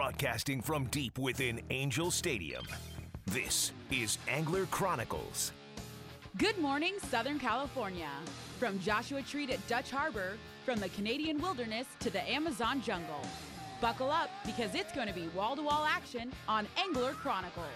Broadcasting from deep within Angel Stadium, this is Angler Chronicles. Good morning, Southern California. From Joshua Tree to Dutch Harbor, from the Canadian wilderness to the Amazon jungle. Buckle up, because it's going to be wall-to-wall action on Angler Chronicles.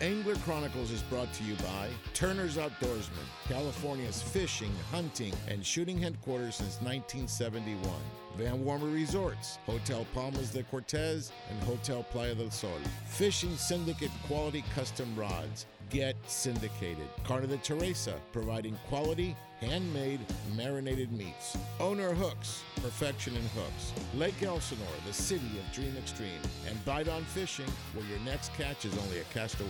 Angler Chronicles is brought to you by Turner's Outdoorsman, California's fishing, hunting, and shooting headquarters since 1971. Van Warmer Resorts, Hotel Palmas de Cortez, and Hotel Playa del Sol. Fishing Syndicate quality custom rods. Get syndicated. Carne de Teresa, providing quality, handmade, marinated meats. Owner Hooks, perfection in hooks. Lake Elsinore, the city of Dream Extreme. And Bite On Fishing, where your next catch is only a cast away.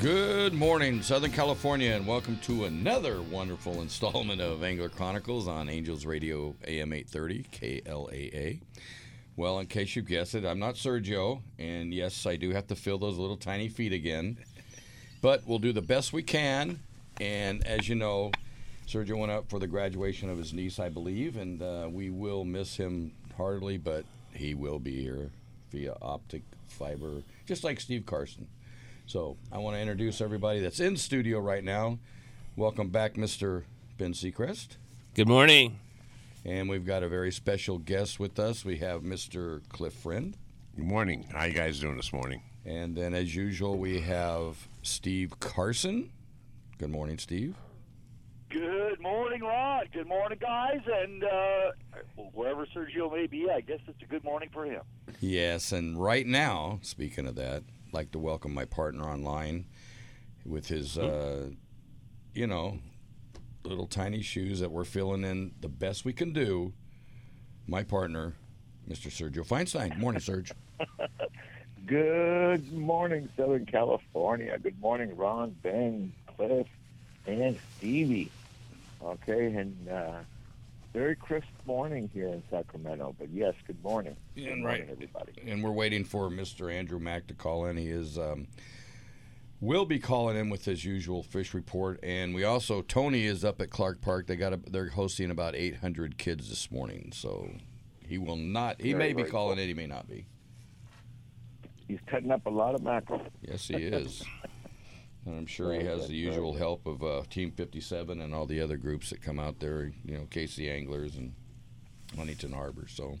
Good morning, Southern California, and welcome to another wonderful installment of Angler Chronicles on Angels Radio AM 830, KLAA. Well, in case you guessed it, I'm not Sergio, and yes, I do have to fill those little tiny feet again, but we'll do the best we can, and as you know, Sergio went out for the graduation of his niece, I believe, and we will miss him heartily, but he will be here via optic fiber, just like Steve Carson. So I want to introduce everybody that's in studio right now. Welcome back, Mr. Ben Seacrest. Good morning. And we've got a very special guest with us. We have Mr. Cliff Friend. Good morning. How you guys doing this morning? And then, as usual, we have Steve Carson. Good morning, Steve. Good morning, Rod. Good morning, guys. And wherever Sergio may be, I guess it's a good morning for him. Yes, and right now, speaking of that, I'd like to welcome my partner online with his, little tiny shoes that we're filling in the best we can do. My partner, Mr. Sergio Feinstein. Morning, Serge. Good morning, Southern California. Good morning, Ron, Ben, Cliff, and Stevie. Okay, and very crisp morning here in Sacramento. But yes, good morning. Good morning, everybody. And we're waiting for Mr. Andrew Mack to call in. He is. We'll be calling in with his usual fish report, and we also, Tony is up at Clark Park. They're hosting about 800 kids this morning, so he will not. He may be calling in, he may not be. He's cutting up a lot of mackerel. Yes, he is. And I'm sure he has the usual help of Team 57 and all the other groups that come out there. You know, Casey Anglers and Huntington Harbor. So,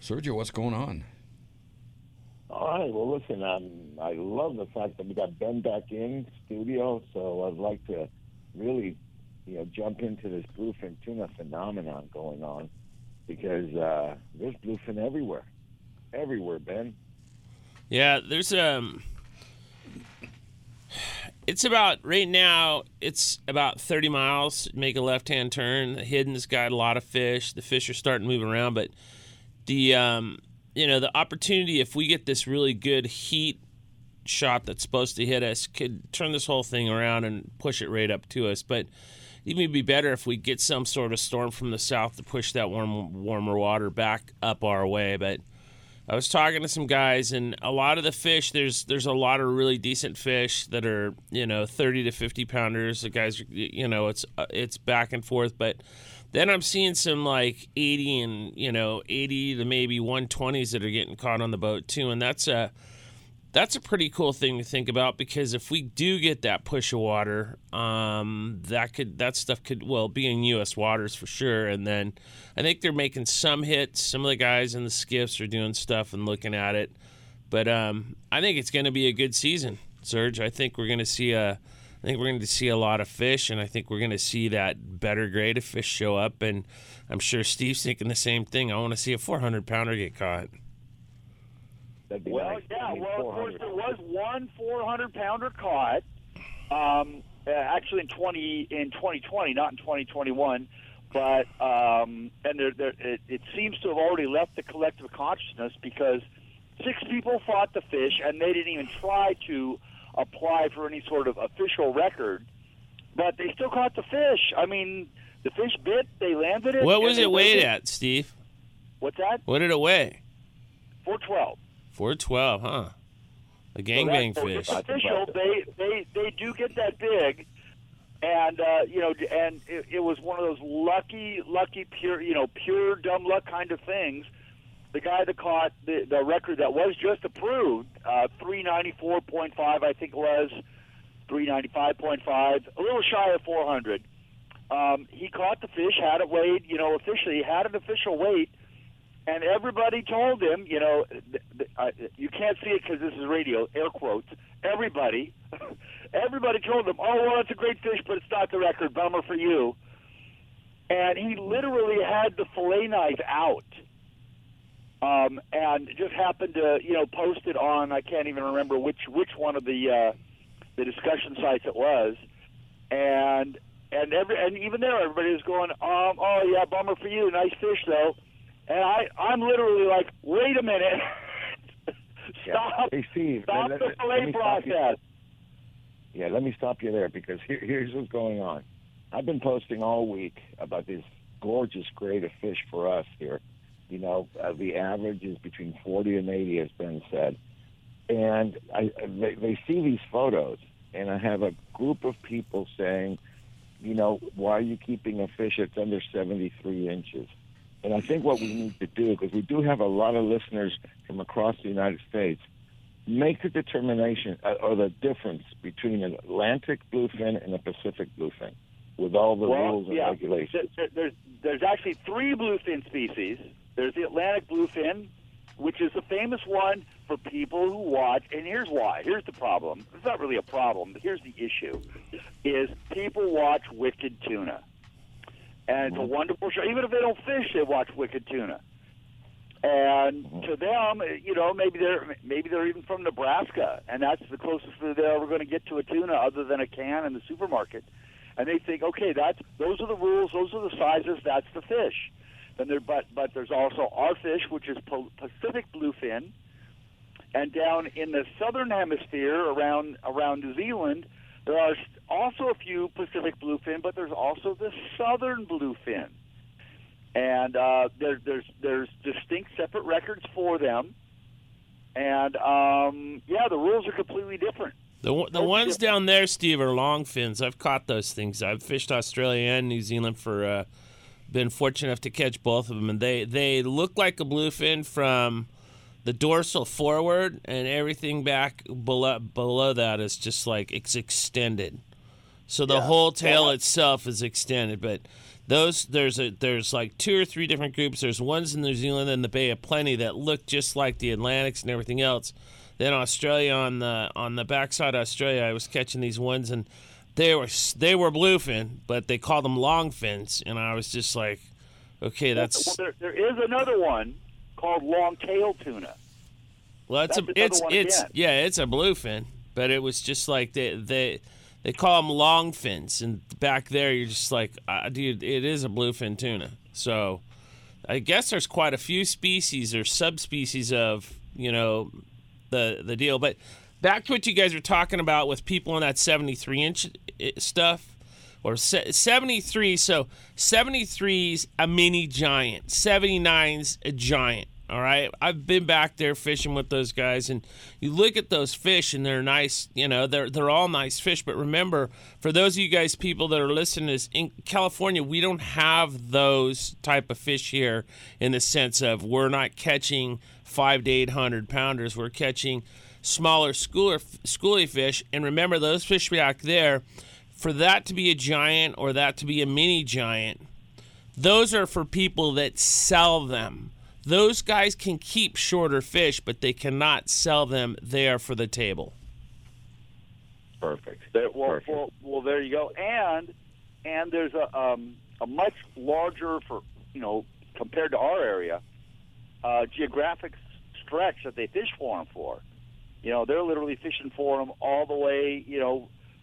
Sergio, what's going on? All right. Well, listen, I love the fact that we got Ben back in studio, so I'd like to really, jump into this bluefin tuna phenomenon going on, because there's bluefin everywhere. Everywhere, Ben. Yeah, there's it's about, right now, it's about 30 miles, make a left-hand turn. Hidden's got a lot of fish. The fish are starting to move around, but the the opportunity, if we get this really good heat shot that's supposed to hit us, could turn this whole thing around and push it right up to us. But it would be better if we get some sort of storm from the south to push that warmer water back up our way. But I was talking to some guys, and a lot of the fish, there's a lot of really decent fish that are, 30 to 50 pounders. The guys, it's back and forth, but then I'm seeing some 80 to maybe 120s that are getting caught on the boat too, and that's a pretty cool thing to think about, because if we do get that push of water, that stuff could be in U.S. waters for sure. And then I think they're making some hits. Some of the guys in the skiffs are doing stuff and looking at it, but I think it's going to be a good season, Serge. I think we're going to see a lot of fish, and I think we're going to see that better grade of fish show up. And I'm sure Steve's thinking the same thing. I want to see a 400-pounder get caught. That'd be nice. Yeah. Well, of course, there was one 400-pounder caught, actually in 2020, not in 2021. But and it seems to have already left the collective consciousness, because 6 people fought the fish, and they didn't even try to apply for any sort of official record, but they still caught the fish. I mean, the fish bit, they landed it. What was it weighed at, Steve? What's that? What did it weigh? 412. 412, huh? A gangbang fish. Official, they do get that big, And, you know, and it was one of those lucky, pure dumb luck kind of things. The guy that caught the record that was just approved, 394.5, I think it was, 395.5, a little shy of 400. He caught the fish, had it weighed, officially, had an official weight, and everybody told him, you can't see it because this is radio, air quotes, everybody told him, oh, well, it's a great fish, but it's not the record, bummer for you. And he literally had the fillet knife out. And just happened to, post it on, I can't even remember which one of the discussion sites it was, and even there everybody was going, oh yeah, bummer for you, nice fish though, and I'm literally like, wait a minute, stop, yeah. Hey, Steve, stop the fillet process. Yeah, let me stop you there because here's what's going on. I've been posting all week about this gorgeous grade of fish for us here. The average is between 40 and 80, as Ben said. And they see these photos, and I have a group of people saying, why are you keeping a fish that's under 73 inches? And I think what we need to do, because we do have a lot of listeners from across the United States, make the determination or the difference between an Atlantic bluefin and a Pacific bluefin with all the rules and regulations. There's actually three bluefin species. There's the Atlantic bluefin, which is the famous one for people who watch. And here's why. Here's the problem. It's not really a problem, but here's the issue, is people watch Wicked Tuna. And it's a wonderful show. Even if they don't fish, they watch Wicked Tuna. And to them, maybe they're even from Nebraska, and that's the closest they're ever going to get to a tuna other than a can in the supermarket. And they think, okay, those are the rules, those are the sizes, that's the fish. But there's also our fish, which is Pacific bluefin, and down in the southern hemisphere around New Zealand, there are also a few Pacific bluefin, but there's also the southern bluefin, and there's distinct separate records for them, and the rules are completely different. The ones down there, Steve, are long fins. I've caught those things. I've fished Australia and New Zealand for. Been fortunate enough to catch both of them, and they look like a bluefin from the dorsal forward, and everything back below that is just like it's extended. So the whole tail itself is extended. But those there's like two or three different groups. There's ones in New Zealand and the Bay of Plenty that look just like the Atlantics and everything else. Then Australia on the backside of Australia, I was catching these ones and. They were bluefin, but they called them long fins, and I was just like, okay, that's. Well, there is another one called long tail tuna. Well, it's a bluefin, but it was just like they call them long fins, and back there you're just like, dude, it is a bluefin tuna. So, I guess there's quite a few species or subspecies of the deal, but. Back to what you guys were talking about with people on that 73-inch stuff, or 73. So 73's a mini giant. 79's a giant, all right? I've been back there fishing with those guys, and you look at those fish, and they're nice. They're all nice fish. But remember, for those of you guys, people that are listening to this, in California, we don't have those type of fish here in the sense of we're not catching 5 to 800 pounders. We're catching... smaller schoolie fish, and remember those fish back there, for that to be a giant or that to be a mini giant, those are for people that sell them. Those guys can keep shorter fish, but they cannot sell them. They are for the table. Perfect. Well, there you go. And there's a much larger compared to our area, geographic stretch that they fish for them for. They're literally fishing for them all the way,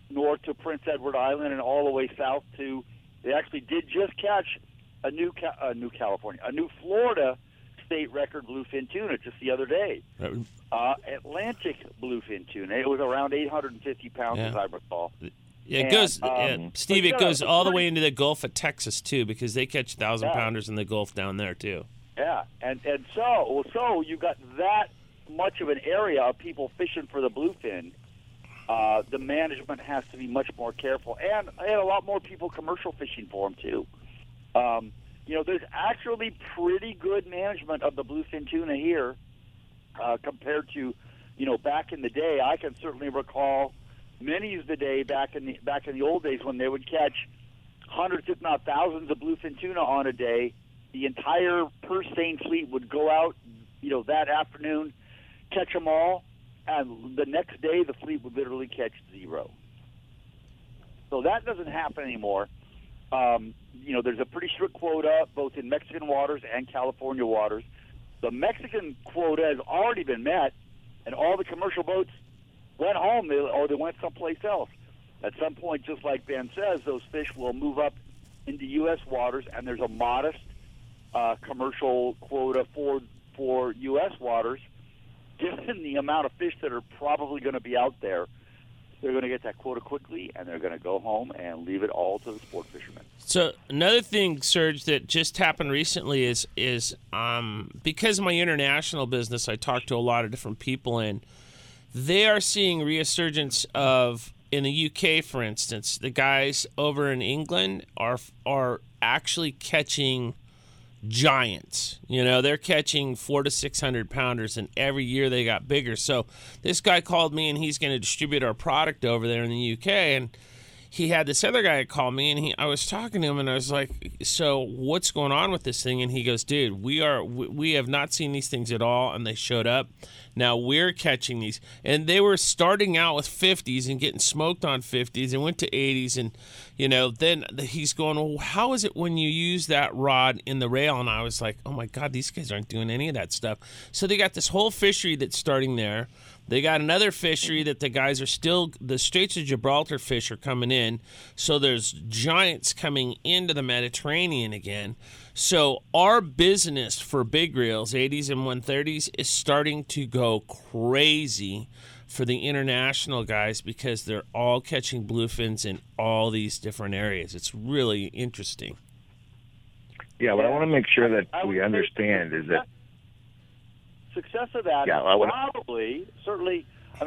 north to Prince Edward Island and all the way south to. They actually did just catch a new Florida state record bluefin tuna just the other day. Atlantic bluefin tuna. It was around 850 pounds, as I recall. Yeah, it goes all the way into the Gulf of Texas too, because they catch 1,000 pounders in the Gulf down there too. Yeah, and so you got that. Much of an area of people fishing for the bluefin, The management has to be much more careful, and a lot more people commercial fishing for them too. There's actually pretty good management of the bluefin tuna here compared to, back in the day. I can certainly recall many of the day back in the old days when they would catch hundreds, if not thousands, of bluefin tuna on a day. The entire purse seine fleet would go out, that afternoon, catch them all, and the next day the fleet would literally catch zero. So that doesn't happen anymore. There's a pretty strict quota both in Mexican waters and California waters. The Mexican quota has already been met, and all the commercial boats went home or they went someplace else. At some point, just like Ben says, those fish will move up into U.S. waters, and there's a modest commercial quota for U.S. waters. Given the amount of fish that are probably going to be out there, they're going to get that quota quickly, and they're going to go home and leave it all to the sport fishermen. So another thing, Serge, that just happened recently is because of my international business, I talk to a lot of different people, and they are seeing resurgence of, in the UK, for instance, the guys over in England are actually catching giants. They're catching 400 to 600 pounders, and every year they got bigger. So this guy called me, and he's going to distribute our product over there in the UK. And he had this other guy call me, and I was talking to him, and I was like, "So what's going on with this thing?" And he goes, "Dude, we have not seen these things at all, and they showed up. Now we're catching these, and they were starting out with 50s and getting smoked on 50s, and went to 80s, and then he's going, well, how is it when you use that rod in the rail?" And I was like, "Oh my God, these guys aren't doing any of that stuff." So they got this whole fishery that's starting there. They got another fishery that the Straits of Gibraltar fish are coming in. So there's giants coming into the Mediterranean again. So our business for big reels, 80s and 130s, is starting to go crazy for the international guys because they're all catching bluefins in all these different areas. It's really interesting. Yeah, what I want to make sure that we understand is that success of that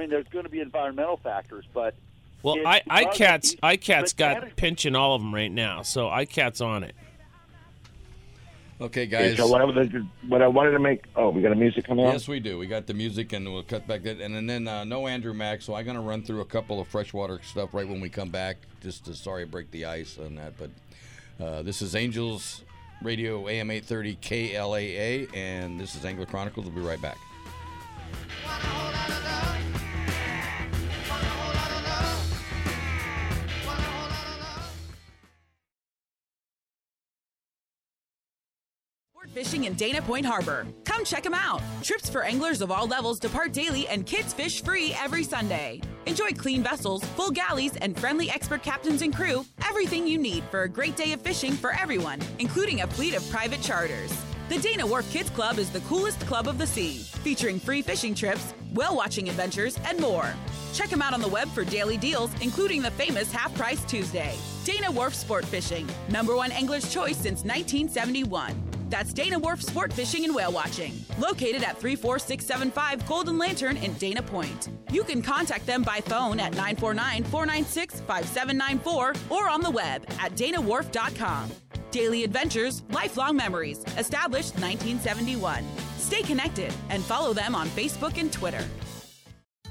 there's going to be environmental factors, but... Well, ICAT's got pinching all of them right now, so ICAT's on it. Okay, guys. So what I wanted to make... Oh, we got a music coming on? Yes, we do. We got the music, and we'll cut back that. And then no Andrew Mack, so I'm going to run through a couple of freshwater stuff right when we come back, just to, break the ice on that. But this is Angels Radio AM 830 KLAA, and this is Angler Chronicles. We'll be right back. Fishing in Dana Point Harbor. Come check them out. Trips for anglers of all levels depart daily, and kids fish free every Sunday. Enjoy clean vessels, full galleys, and friendly expert captains and crew. Everything you need for a great day of fishing for everyone, including a fleet of private charters. The Dana Wharf Kids Club is the coolest club of the sea, featuring free fishing trips, whale watching adventures, and more. Check them out on the web for daily deals, including the famous Half Price Tuesday. Dana Wharf Sport Fishing, #1 angler's choice since 1971. That's Dana Wharf Sport Fishing and Whale Watching, located at 34675 Golden Lantern in Dana Point. You can contact them by phone at 949-496-5794 or on the web at danawharf.com. Daily adventures, lifelong memories, established 1971. Stay connected and follow them on Facebook and Twitter.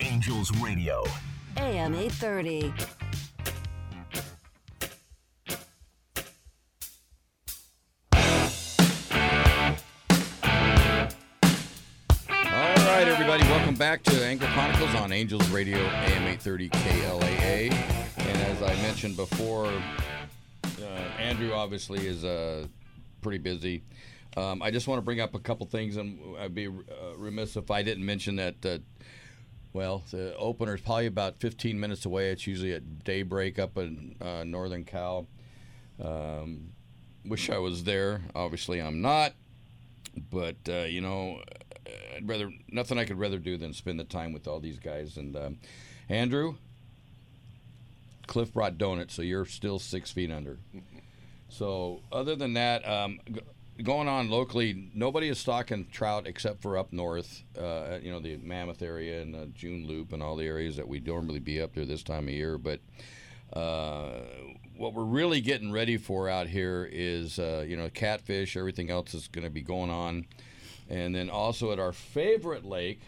Angels Radio, AM 830. All right, everybody, welcome back to Angler Chronicles on Angels Radio, AM 830 KLAA. And as I mentioned before, Andrew obviously is pretty busy. I just want to bring up a couple things, and I'd be remiss if I didn't mention that Well, the opener is probably about 15 minutes away. It's usually at daybreak up in northern Cal. Wish I was there. Obviously, I'm not. But, you know, I'd rather nothing I could rather do than spend the time with all these guys. And, Andrew, Cliff brought donuts, so you're still 6 feet under. So other than that, going on locally, nobody is stocking trout except for up north, you know, the Mammoth area and the June Loop and all the areas that we normally be up there this time of year. But what we're really getting ready for out here is, you know, catfish, everything else is going to be going on. And then also at our favorite lake,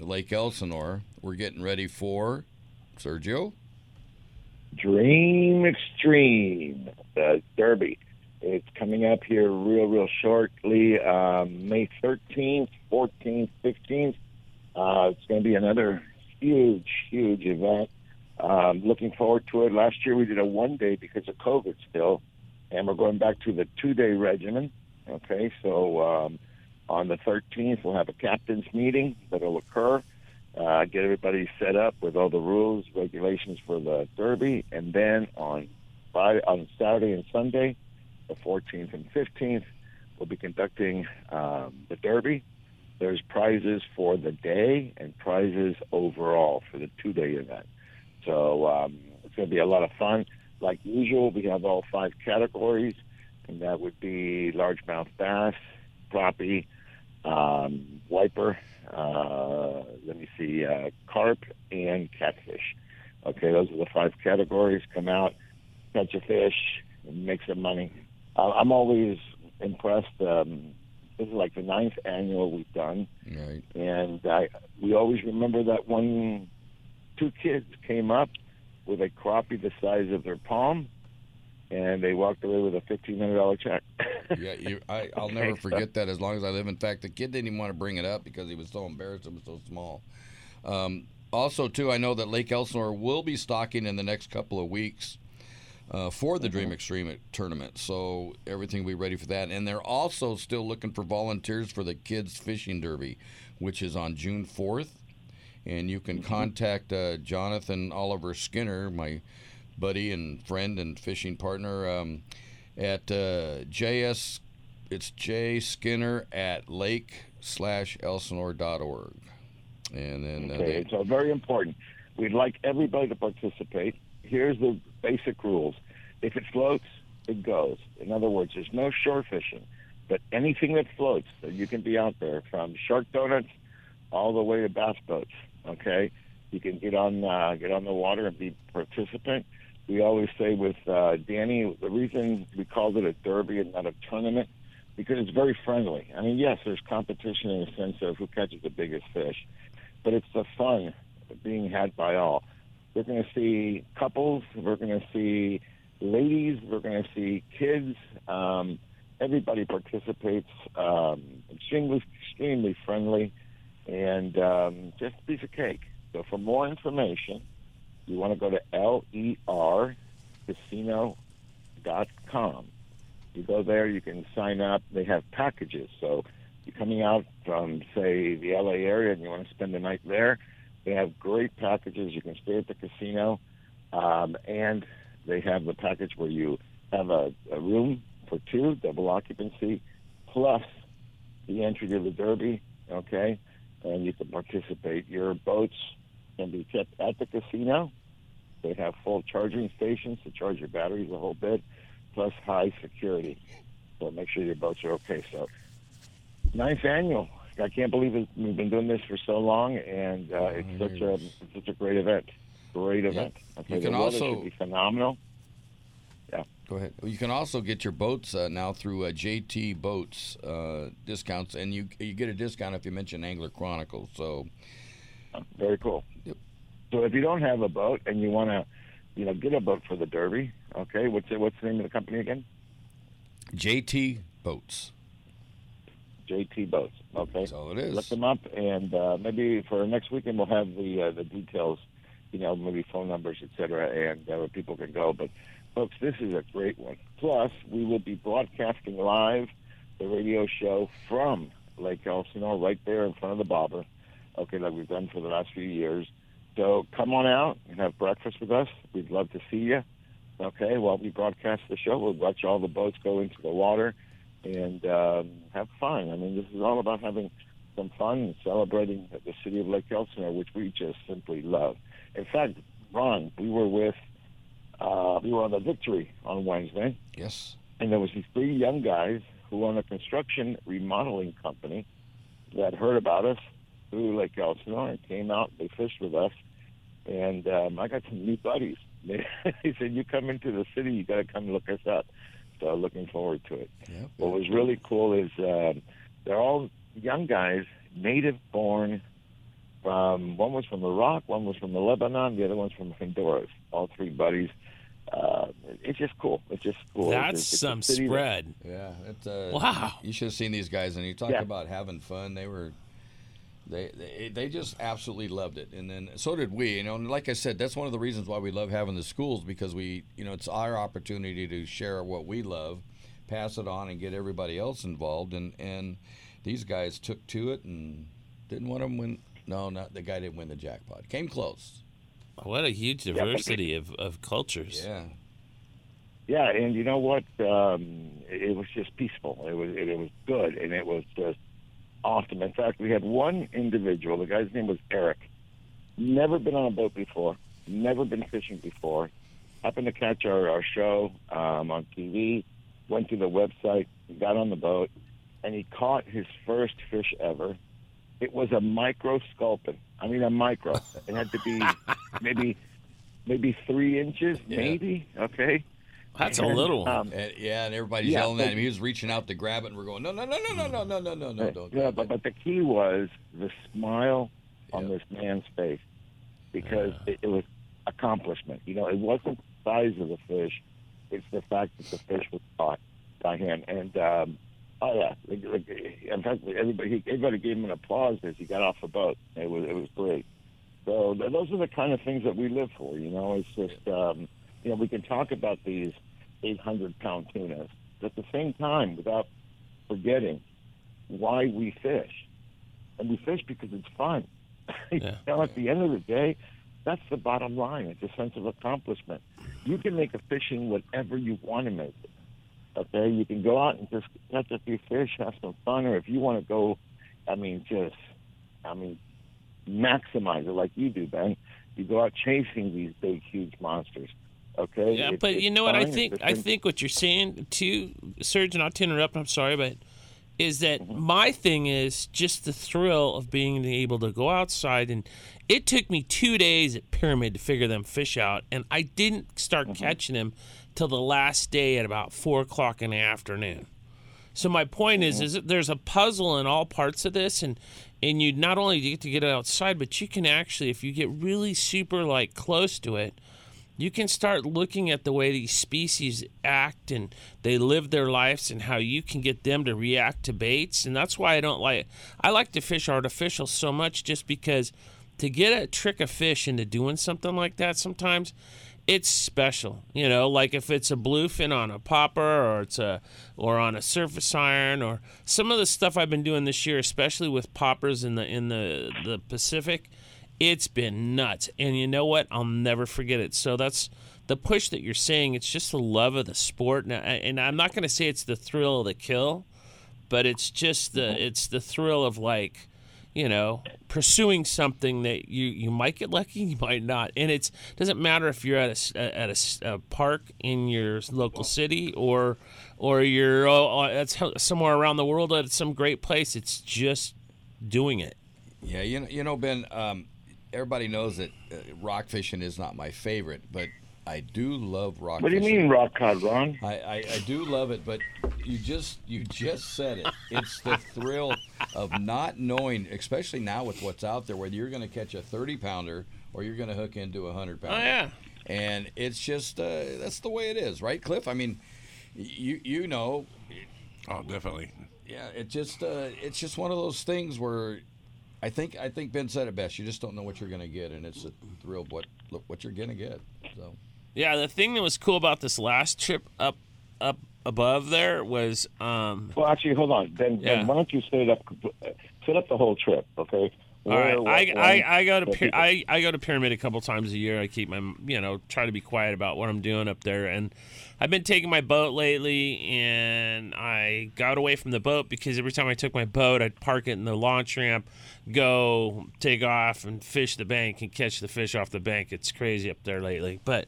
Lake Elsinore, we're getting ready for, Sergio? Dream Extreme, the Derby. It's coming up here real shortly, May 13th, 14th, 15th. It's going to be another huge event. Looking forward to it. Last year we did a one-day because of COVID still, and we're going back to the two-day regimen. Okay, so on the 13th we'll have a captain's meeting that will occur, get everybody set up with all the rules, regulations for the Derby, and then on Friday, on Saturday and Sunday, the 14th and 15th, we'll be conducting the Derby. There's prizes for the day and prizes overall for the two-day event. So it's going to be a lot of fun. Like usual, we have all five categories, and that would be largemouth bass, crappie, wiper, carp, and catfish. Okay, those are the five categories. Come out, catch a fish, and make some money. I'm always impressed. This is like the ninth annual we've done. Right. And we always remember that two kids came up with a crappie the size of their palm, and they walked away with a $1,500 check. Yeah, I'll never forget that as long as I live. In fact, the kid didn't even want to bring it up because he was so embarrassed. It was so small. Also, too, I know that Lake Elsinore will be stocking in the next couple of weeks for the Dream Extreme tournament, so everything will be ready for that. And they're also still looking for volunteers for the Kids Fishing Derby, which is on June 4th. And you can contact Jonathan Oliver Skinner, my buddy and friend and fishing partner, at jskinner at lake/elsinore.org. And then so very important. We'd like everybody to participate. Here's the basic rules. If it floats, it goes. In other words, there's no shore fishing, but anything that floats, so you can be out there from shark donuts all the way to bass boats. Okay, you can get on the water and be a participant. We always say with Danny, the reason we called it a derby and not a tournament, because it's very friendly. I mean, yes, there's competition in the sense of who catches the biggest fish, but it's the fun being had by all. We're going to see couples. We're going to see ladies. We're going to see kids. Everybody participates. Extremely friendly, and just a piece of cake. So for more information, you want to go to lercasino.com. You go there, you can sign up. They have packages. So you're coming out from, say, the LA area, and you want to spend the night there. They have great packages. You can stay at the casino, and they have the package where you have a room for two, double occupancy, plus the entry to the Derby, okay? And you can participate. Your boats can be kept at the casino. They have full charging stations to charge your batteries a whole bit, plus high security. So make sure your boats are okay. So, ninth annual. I can't believe it. We've been doing this for so long, and it's such a great event. Great event. Yeah. Okay, the weather should be phenomenal. Yeah. Go ahead. You can also get your boats now through JT Boats discounts, and you get a discount if you mention Angler Chronicles. So very cool. Yep. So if you don't have a boat and you want to, you know, get a boat for the Derby, okay, what's the name of the company again? JT Boats. JT Boats. Okay. So it is. Look them up, and maybe for next weekend we'll have the details, you know, maybe phone numbers, et cetera, and where people can go. But, folks, this is a great one. Plus, we will be broadcasting live the radio show from Lake Elsinore right there in front of the bobber. okay, like we've done for the last few years. So come on out and have breakfast with us. We'd love to see you. Okay, while we broadcast the show, we'll watch all the boats go into the water and have fun. I mean, this is all about having some fun and celebrating the city of Lake Elsinore, which we just simply love. In fact, Ron, we were on the Victory on Wednesday. Yes. And there was these three young guys who own a construction remodeling company that heard about us through Lake Elsinore and came out. They fished with us, and I got some new buddies. He said, you come into the city, you got to come look us up. So looking forward to it. Yep. What was really cool is they're all young guys, native-born. One was from Iraq, one was from Lebanon, the other one's from Honduras, all three buddies. It's just cool. That's it's some spread. Yeah. Wow. You should have seen these guys, and you talked about having fun. They were... They just absolutely loved it, and then so did we. You know, and like I said, that's one of the reasons why we love having the schools, because we, you know, it's our opportunity to share what we love, pass it on, and get everybody else involved. And these guys took to it and didn't want them win. No, not the guy didn't win the jackpot. Came close. What a huge diversity of cultures. Yeah. Yeah, and you know what? It was just peaceful. It was good, and it was just awesome. In fact, we had one individual, the guy's name was Eric, never been on a boat before, never been fishing before, happened to catch our show on TV, went to the website, got on the boat, and he caught his first fish ever. It was a micro sculpin. I mean, a micro. It had to be maybe 3 inches, maybe, okay? That's a little one. And everybody's yelling at him. He was reaching out to grab it, and we're going, no, don't. Yeah, but the key was the smile on this man's face, because it was accomplishment. You know, it wasn't the size of the fish. It's the fact that the fish was caught by him. And, in fact, everybody gave him an applause as he got off the boat. It was great. So those are the kind of things that we live for, you know. It's just... you know, we can talk about these 800-pound tunas, but at the same time, without forgetting why we fish. And we fish because it's fun. At the end of the day, that's the bottom line. It's a sense of accomplishment. You can make a fishing whatever you want to make it, okay? You can go out and just catch a few fish, have some fun, or if you want to go, maximize it like you do, Ben. You go out chasing these big, huge monsters. Okay. Yeah, but you know what I think what you're saying too, Serge, not to interrupt, I'm sorry, but is that my thing is just the thrill of being able to go outside, and it took me 2 days at Pyramid to figure them fish out, and I didn't start catching them till the last day at about 4:00 in the afternoon. So my point is that there's a puzzle in all parts of this, and you not only get to get it outside, but you can actually, if you get really super like close to it, you can start looking at the way these species act and they live their lives and how you can get them to react to baits. And that's why I like to fish artificial so much, just because to get a trick a fish into doing something like that sometimes, it's special. You know, like if it's a bluefin on a popper or or on a surface iron, or some of the stuff I've been doing this year, especially with poppers in the Pacific, it's been nuts. And you know what? I'll never forget it. So that's the push that you're saying. It's just the love of the sport. And I'm not going to say it's the thrill of the kill, but it's just the thrill of, like, you know, pursuing something that you might get lucky, you might not. And it doesn't matter if you're at a park in your local city or you're somewhere around the world at some great place. It's just doing it. Yeah, you know, Ben... Everybody knows that rock fishing is not my favorite, but I do love rock fishing. What do you mean rock cod, Ron? I do love it, but you just said it. It's the thrill of not knowing, especially now with what's out there, whether you're going to catch a 30-pounder or you're going to hook into a 100-pounder. Oh, yeah. And it's just, that's the way it is, right, Cliff? I mean, you know. Oh, definitely. Yeah, it's just one of those things where, I think Ben said it best. You just don't know what you're going to get, and it's a thrill what you're going to get. So, yeah, the thing that was cool about this last trip up above there was well, actually, hold on, Ben. Why don't you set it up the whole trip, okay? All right, I go to Pyramid a couple times a year. I keep my, try to be quiet about what I'm doing up there. And I've been taking my boat lately, and I got away from the boat because every time I took my boat, I'd park it in the launch ramp, go take off and fish the bank and catch the fish off the bank. It's crazy up there lately. But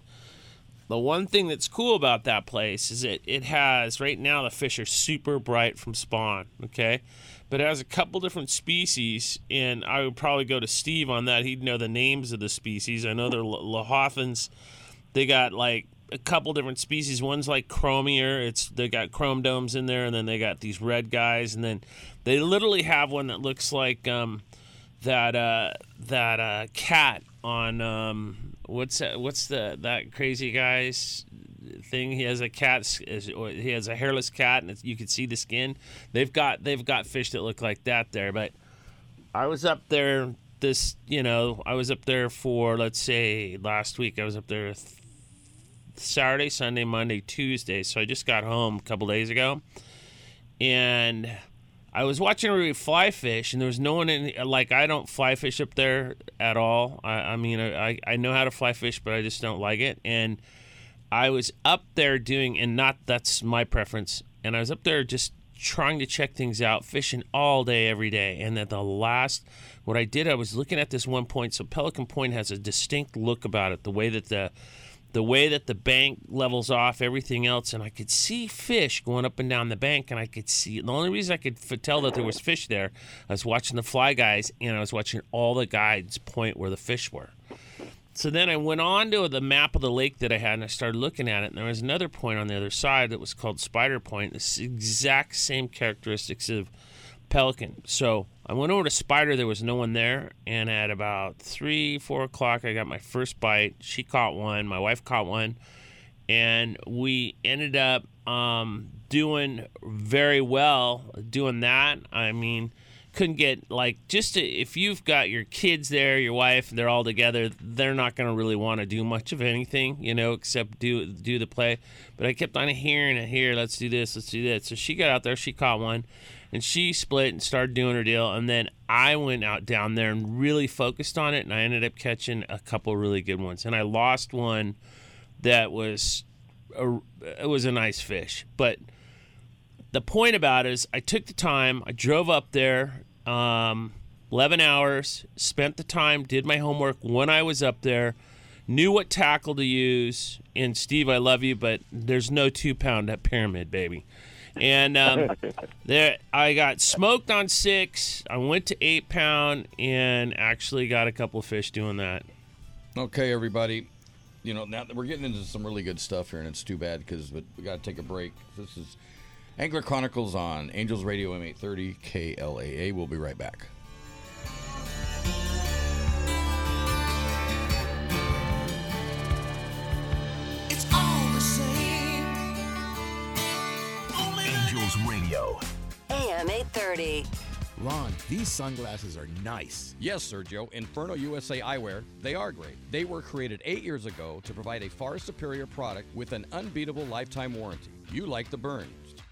the one thing that's cool about that place is it has, right now the fish are super bright from spawn, okay? But it has a couple different species, and I would probably go to Steve on that. He'd know the names of the species. I know they're Lahoffins. They got like a couple different species. One's like chromier. They got chrome domes in there, and then they got these red guys, and then they literally have one that looks like that cat on what's that crazy guy's thing. He has a cat. He has a hairless cat, and you can see the skin. They've got fish that look like that there. But I was up there for, let's say, last week. I was up there Saturday, Sunday, Monday, Tuesday. So I just got home a couple days ago, and I was watching everybody fly fish, and there was no one in. Like, I don't fly fish up there at all. I mean, I know how to fly fish, but I just don't like it. And I was up there that's my preference, and I was up there just trying to check things out, fishing all day, every day. And at the last, what I did, I was looking at this one point. So Pelican Point has a distinct look about it, the way that the bank levels off everything else, and I could see fish going up and down the bank, and I could see it. The only reason I could tell that there was fish there, I was watching the fly guys, and I was watching all the guides point where the fish were. So then I went on to the map of the lake that I had, and I started looking at it, and there was another point on the other side that was called Spider Point. This exact same characteristics of Pelican. So I went over to Spider. There was no one there, and at about 3, 4 o'clock, I got my first bite. She caught one. My wife caught one, and we ended up doing very well doing that. I mean, couldn't get, if you've got your kids there, your wife, they're all together, they're not going to really want to do much of anything, except do the play. But I kept on hearing it here, let's do this, let's do that. So she got out there, she caught one, and she split and started doing her deal. And then I went out down there and really focused on it, and I ended up catching a couple really good ones. And I lost one that was a nice fish, but the point about it is I took the time, I drove up there 11 hours, spent the time, did my homework when I was up there, knew what tackle to use, and Steve, I love you, but there's no 2-pound at Pyramid, baby. And there I got smoked on 6, I went to 8-pound, and actually got a couple of fish doing that. Okay, everybody. Now that we're getting into some really good stuff here, and it's too bad because we got to take a break. This is Angler Chronicles on Angels Radio M830 KLAA. We'll be right back. It's all the same. Only Angels Radio AM 830. Ron, these sunglasses are nice. Yes, Sergio. Inferno USA Eyewear, they are great. They were created 8 years ago to provide a far superior product with an unbeatable lifetime warranty. You like the burn.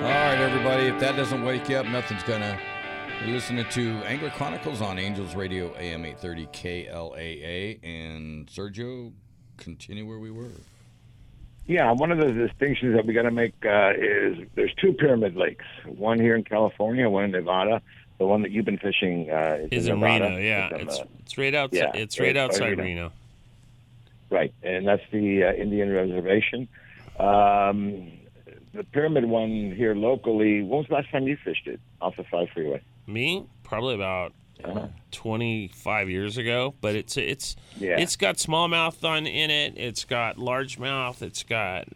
All right, everybody, if that doesn't wake you up, nothing's going to. You're listening to Angler Chronicles on Angels Radio, AM 830 KLAA. And, Sergio, continue where we were. Yeah, one of the distinctions that we got to make is there's two Pyramid Lakes, one here in California, one in Nevada. The one that you've been fishing is in Reno, yeah. It's right outside, yeah. It's right outside Reno. Right, and that's the Indian Reservation. The Pyramid one here locally, when was the last time you fished it off the 5 freeway? Me? Probably about 25 years ago. But it's got smallmouth in it. It's got largemouth. It's got,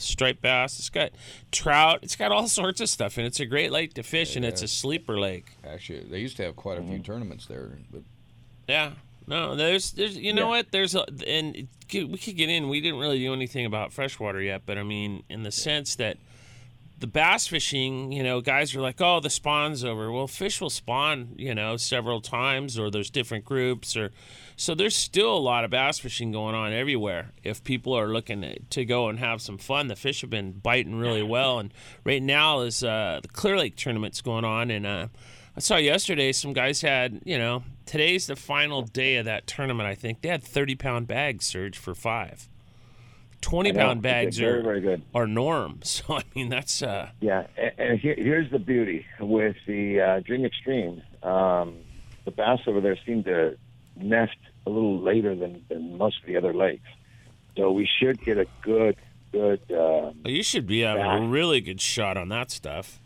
striped bass. It's got trout. It's got all sorts of stuff. And it's a great lake to fish, and it's a sleeper lake. Actually, they used to have quite a few tournaments there. But... yeah. No, there's you know what? We could get in. We didn't really do anything about freshwater yet, but I mean, in the sense that the bass fishing, guys are like, oh, the spawn's over. Well, fish will spawn, several times, or there's different groups, or so there's still a lot of bass fishing going on everywhere. If people are looking to go and have some fun, the fish have been biting really well, and right now is the Clear Lake tournament's going on, and I saw yesterday some guys had, today's the final day of that tournament, I think. They had 30-pound bags, Serge, for 5. 20-pound bags are norm. So, I mean, that's... yeah, and here's the beauty with the Dream Extreme. The bass over there seem to nest a little later than most of the other lakes. So we should get a good... you should be having a really good shot on that stuff.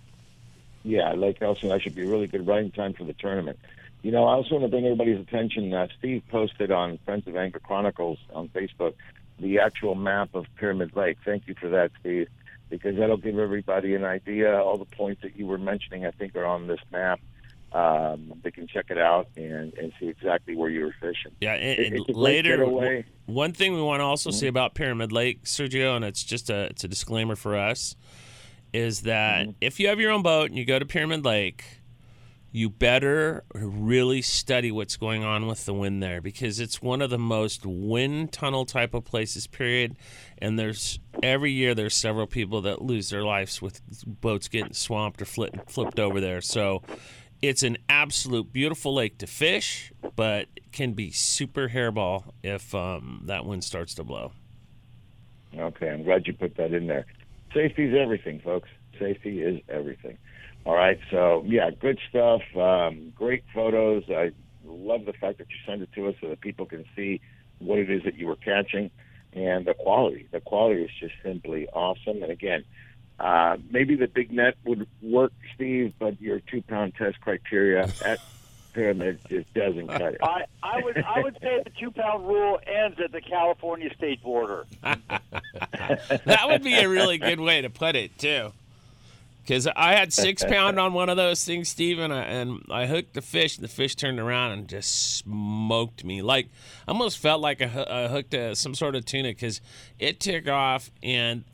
Yeah, Lake Elsinore should be a really good riding time for the tournament. I also want to bring everybody's attention. Steve posted on Friends of Angler Chronicles on Facebook the actual map of Pyramid Lake. Thank you for that, Steve, because that'll give everybody an idea. All the points that you were mentioning, I think, are on this map. They can check it out and see exactly where you were fishing. Yeah, and later, one thing we want to also say about Pyramid Lake, Sergio, and it's just a disclaimer for us, is that if you have your own boat and you go to Pyramid Lake, you better really study what's going on with the wind there, because it's one of the most wind tunnel type of places, period. And every year there's several people that lose their lives with boats getting swamped or flipped over there. So it's an absolute beautiful lake to fish, but can be super hairball if that wind starts to blow. Okay, I'm glad you put that in there. Safety is everything, folks. Safety is everything. All right, so, yeah, good stuff, great photos. I love the fact that you send it to us so that people can see what it is that you were catching. And the quality is just simply awesome. And, again, maybe the big net would work, Steve, but your 2-pound test criteria at Pyramid just doesn't cut it. I would say the 2-pound rule ends at the California state border. That would be a really good way to put it, too. Because I had 6-pound on one of those things, Steve, and I hooked the fish, and the fish turned around and just smoked me. Like, I almost felt like I hooked some sort of tuna, because it took off, and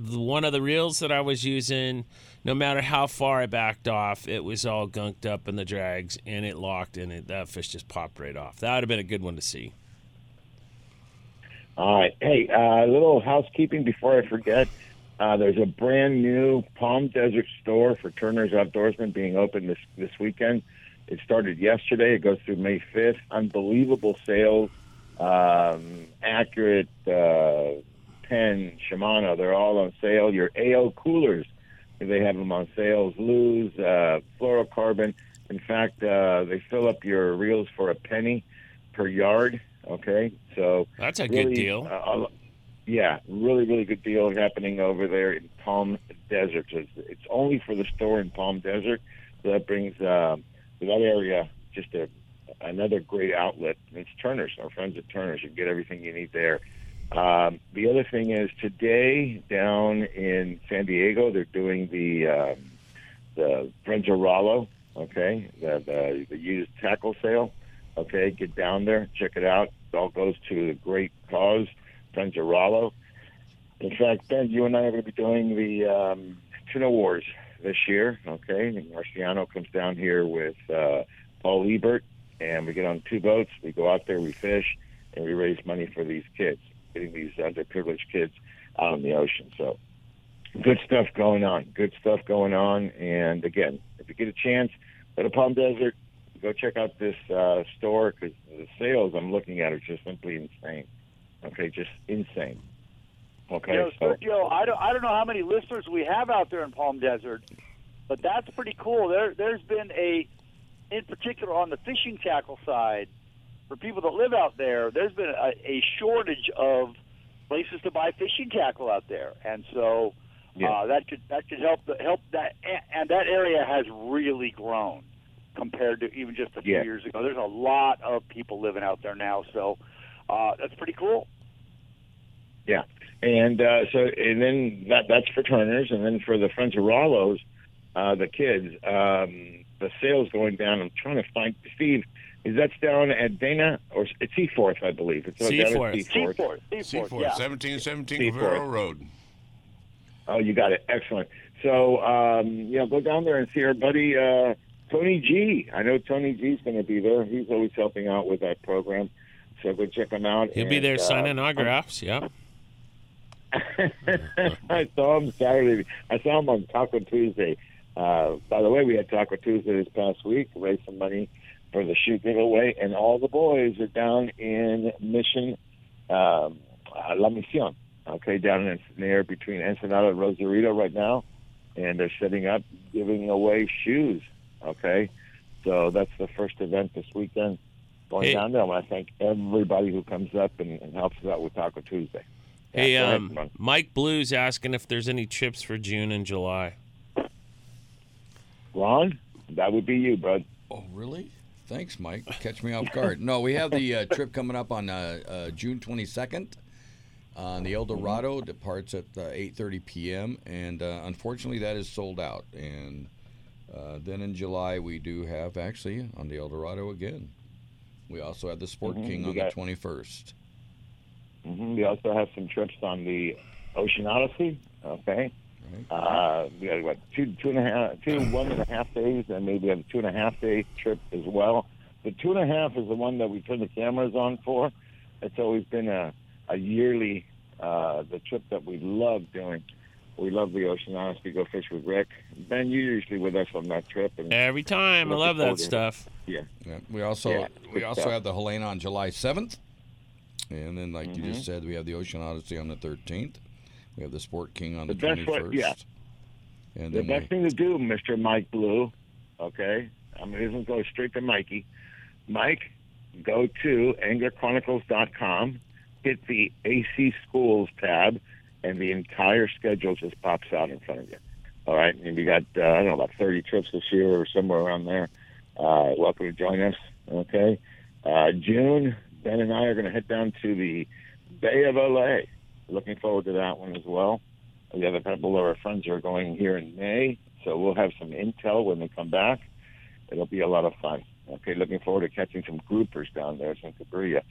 one of the reels that I was using, no matter how far I backed off, it was all gunked up in the drags, and it locked, and that fish just popped right off. That would have been a good one to see. All right. Hey, a little housekeeping before I forget. There's a brand-new Palm Desert store for Turner's Outdoorsman being open this weekend. It started yesterday. It goes through May 5th. Unbelievable sales. Accurate, Penn, Shimano, they're all on sale. Your AO coolers, they have them on sales. Lures, fluorocarbon. In fact, they fill up your reels for a penny per yard. Okay, so that's a really good deal. Yeah, really, really good deal happening over there in Palm Desert. It's only for the store in Palm Desert. So that brings to that area just another great outlet. It's Turner's. Our friends at Turner's, you get everything you need there. The other thing is today down in San Diego, they're doing the Friends of Rollo, okay, the used tackle sale, okay. Get down there, check it out. It all goes to the great cause, Friends of Rollo. In fact, Ben, you and I are going to be doing the Tuna Wars this year, okay. And Marciano comes down here with Paul Ebert, and we get on two boats. We go out there, we fish, and we raise money for these kids, getting these underprivileged kids out in the ocean. So good stuff going on, And, again, if you get a chance, go to Palm Desert, go check out this store, because the sales I'm looking at are just simply insane. Okay, just insane. Okay, Sergio, I don't know how many listeners we have out there in Palm Desert, but that's pretty cool. There's been a, in particular on the fishing tackle side, for people that live out there, there's been a shortage of places to buy fishing tackle out there, and so that could help that, and that area has really grown compared to even just a few years ago. There's a lot of people living out there now, so that's pretty cool. Yeah, and so then that's for Turners, and then for the Friends of Rollos, the kids, the sale's going down. I'm trying to find Steve. Is that down at Dana or C-4th, I believe. It's C-4th. C-4th, yeah. 1717 Rivero Road. Oh, you got it. Excellent. So, you know, go down there and see our buddy Tony G. I know Tony G's going to be there. He's always helping out with that program. So go check him out. He'll be there signing autographs, I saw him Saturday. I saw him on Taco Tuesday. By the way, we had Taco Tuesday this past week, raised some money for the shoot giveaway, and all the boys are down in Mission, La Misión, okay, down in near between Ensenada and Rosarito right now, and they're setting up giving away shoes, okay? So that's the first event this weekend going down there. I want to thank everybody who comes up and helps us out with Taco Tuesday. Hey, Mike Blue's asking if there's any chips for June and July. Ron, that would be you, bud. Oh, really? Thanks, Mike. Catch me off guard. No, we have the trip coming up on June 22nd. The Eldorado departs at 8:30 p.m. And unfortunately, that is sold out. And then in July, we do have actually on the Eldorado again. We also have the Sport King on the 21st. We also have some trips on the Ocean Odyssey. Okay. We got what, two 1.5 days, and maybe a 2.5 day trip as well. The 2.5 is the one that we turn the cameras on for. It's always been a yearly the trip that we love doing. We love the Ocean Odyssey. Go fish with Rick. Ben, you're usually with us on that trip. And every time, I love that stuff. Yeah. We also have the Helena on July 7th, and then like you just said, we have the Ocean Odyssey on the 13th. We have the Sport King on the 21st. And the best thing to do, Mr. Mike Blue, okay? I'm going to go straight to Mikey. Mike, go to anglerchronicles.com, hit the AC Schools tab, and the entire schedule just pops out in front of you. All right? And you got, I don't know, about 30 trips this year or somewhere around there. Welcome to join us, okay? June, Ben and I are going to head down to the Bay of LA. Looking forward to that one as well. The other couple of our friends are going here in May, so we'll have some intel when they come back. It'll be a lot of fun. Okay, looking forward to catching some groupers down there, some cabrilla.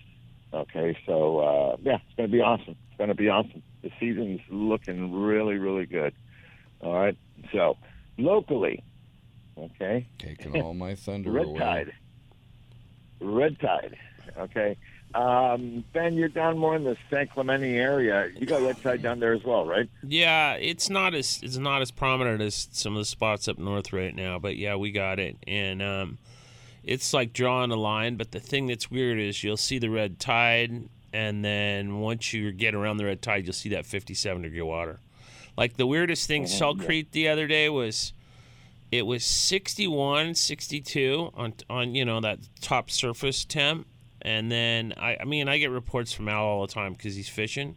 Okay, so, it's going to be awesome. The season's looking really, really good. All right, so locally, okay. Taking all my thunder away. Red Tide, okay. Ben, you're down more in the San Clemente area. You got Red Tide down there as well, right? Yeah, it's not as prominent as some of the spots up north right now, but yeah, we got it. And it's like drawing a line, but the thing that's weird is you'll see the Red Tide, and then once you get around the Red Tide, you'll see that 57-degree water. Like the weirdest thing, Salt Creek the other day was... It was 61, 62 on that top surface temp. And then, I get reports from Al all the time because he's fishing.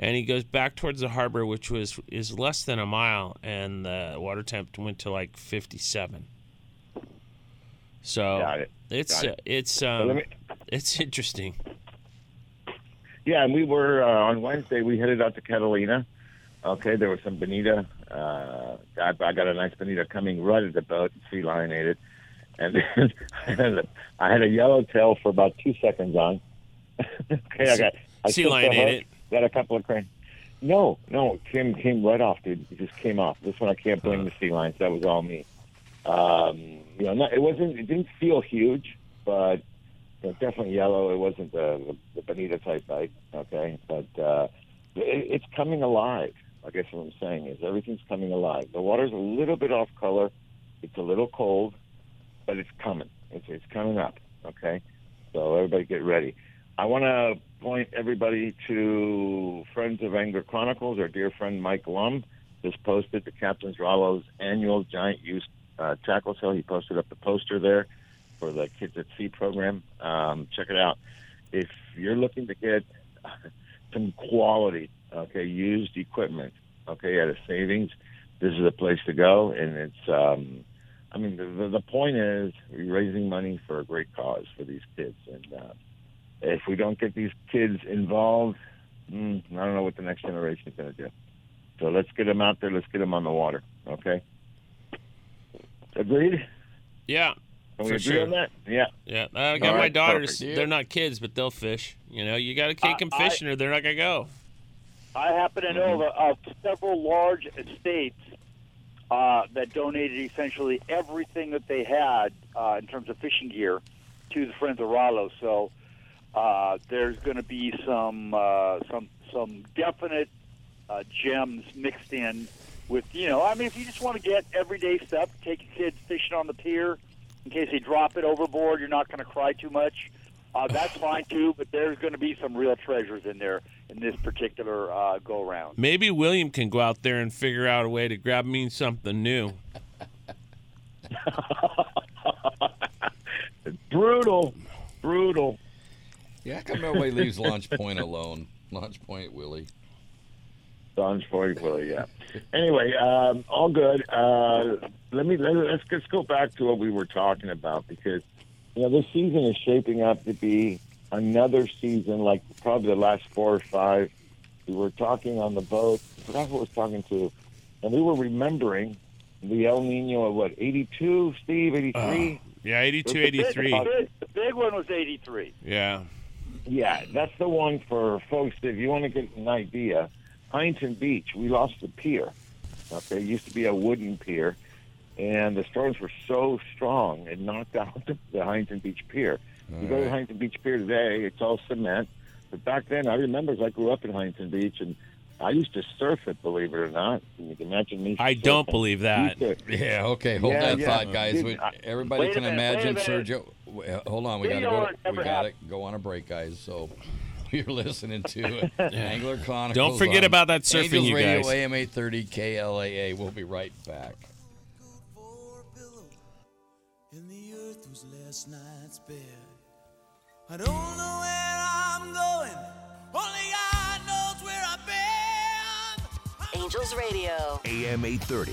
And he goes back towards the harbor, which is less than a mile, and the water temp went to like 57. So it's interesting. Yeah, and we were on Wednesday. We headed out to Catalina. Okay, there was some bonita. I got a nice bonita coming right at the boat, and sea lion ate it. And then I had a yellowtail for about 2 seconds on. Okay, I sea lion ate it. Got a couple of cranes. No, Kim came right off, dude. It just came off. This one I can't blame the sea lions. That was all me. You know, it didn't feel huge, but you know, definitely yellow. It wasn't the bonita type bite. Okay, but it's coming alive. I guess what I'm saying is everything's coming alive. The water's a little bit off color. It's a little cold, but it's coming. It's coming up. Okay, so everybody get ready. I want to point everybody to Friends of Angler Chronicles. Our dear friend Mike Lum just posted the Captain's Rollo's annual Giant Use Tackle Sale. He posted up the poster there for the Kids at Sea program. Check it out. If you're looking to get some quality, okay, used equipment, okay, at a savings, this is a place to go. And it's, I mean, the point is we're raising money for a great cause for these kids. And, if we don't get these kids involved, I don't know what the next generation is going to do. So let's get them out there. Let's get them on the water. Okay? Agreed? Yeah. Can we agree on that? Yeah. Yeah. I got my daughters. Perfect. They're not kids, but they'll fish. You know, you got to take them fishing or they're not going to go. I happen to know of several large estates that donated essentially everything that they had in terms of fishing gear to the Friends of Rollo. So, there's going to be some definite gems mixed in with, you know, I mean, if you just want to get everyday stuff, take your kids fishing on the pier in case they drop it overboard, you're not going to cry too much. That's fine, too, but there's going to be some real treasures in there in this particular go-round. Maybe William can go out there and figure out a way to grab me something new. Brutal. Yeah, how come nobody leaves Launch Point alone? Launch Point Willie, yeah. Anyway, all good. Let's go back to what we were talking about, because you know this season is shaping up to be another season like probably the last 4 or 5. We were talking on the boat. I forgot who I was talking to, and we were remembering the El Nino of what 82, Steve, 83. Yeah, 82, 83. The big one was 83. Yeah. Yeah, that's the one for folks. If you want to get an idea, Huntington Beach, we lost the pier. Okay, it used to be a wooden pier, and the storms were so strong it knocked out the Huntington Beach pier. You go to Huntington Beach pier today, it's all cement. But back then, I remember as I grew up in Huntington Beach, and I used to surf it, believe it or not. You can imagine me. I don't believe that. Yeah, okay, hold that thought, guys. Dude, everybody can imagine Sergio. Hold on, we gotta go on a break, guys. So you're listening to Angler Chronicles. Don't forget about that surfing, Angels you guys. Radio AM 830 KLAA. We'll be right back. I don't know where I'm going. Only God knows where I've been. Angels Radio AM 830.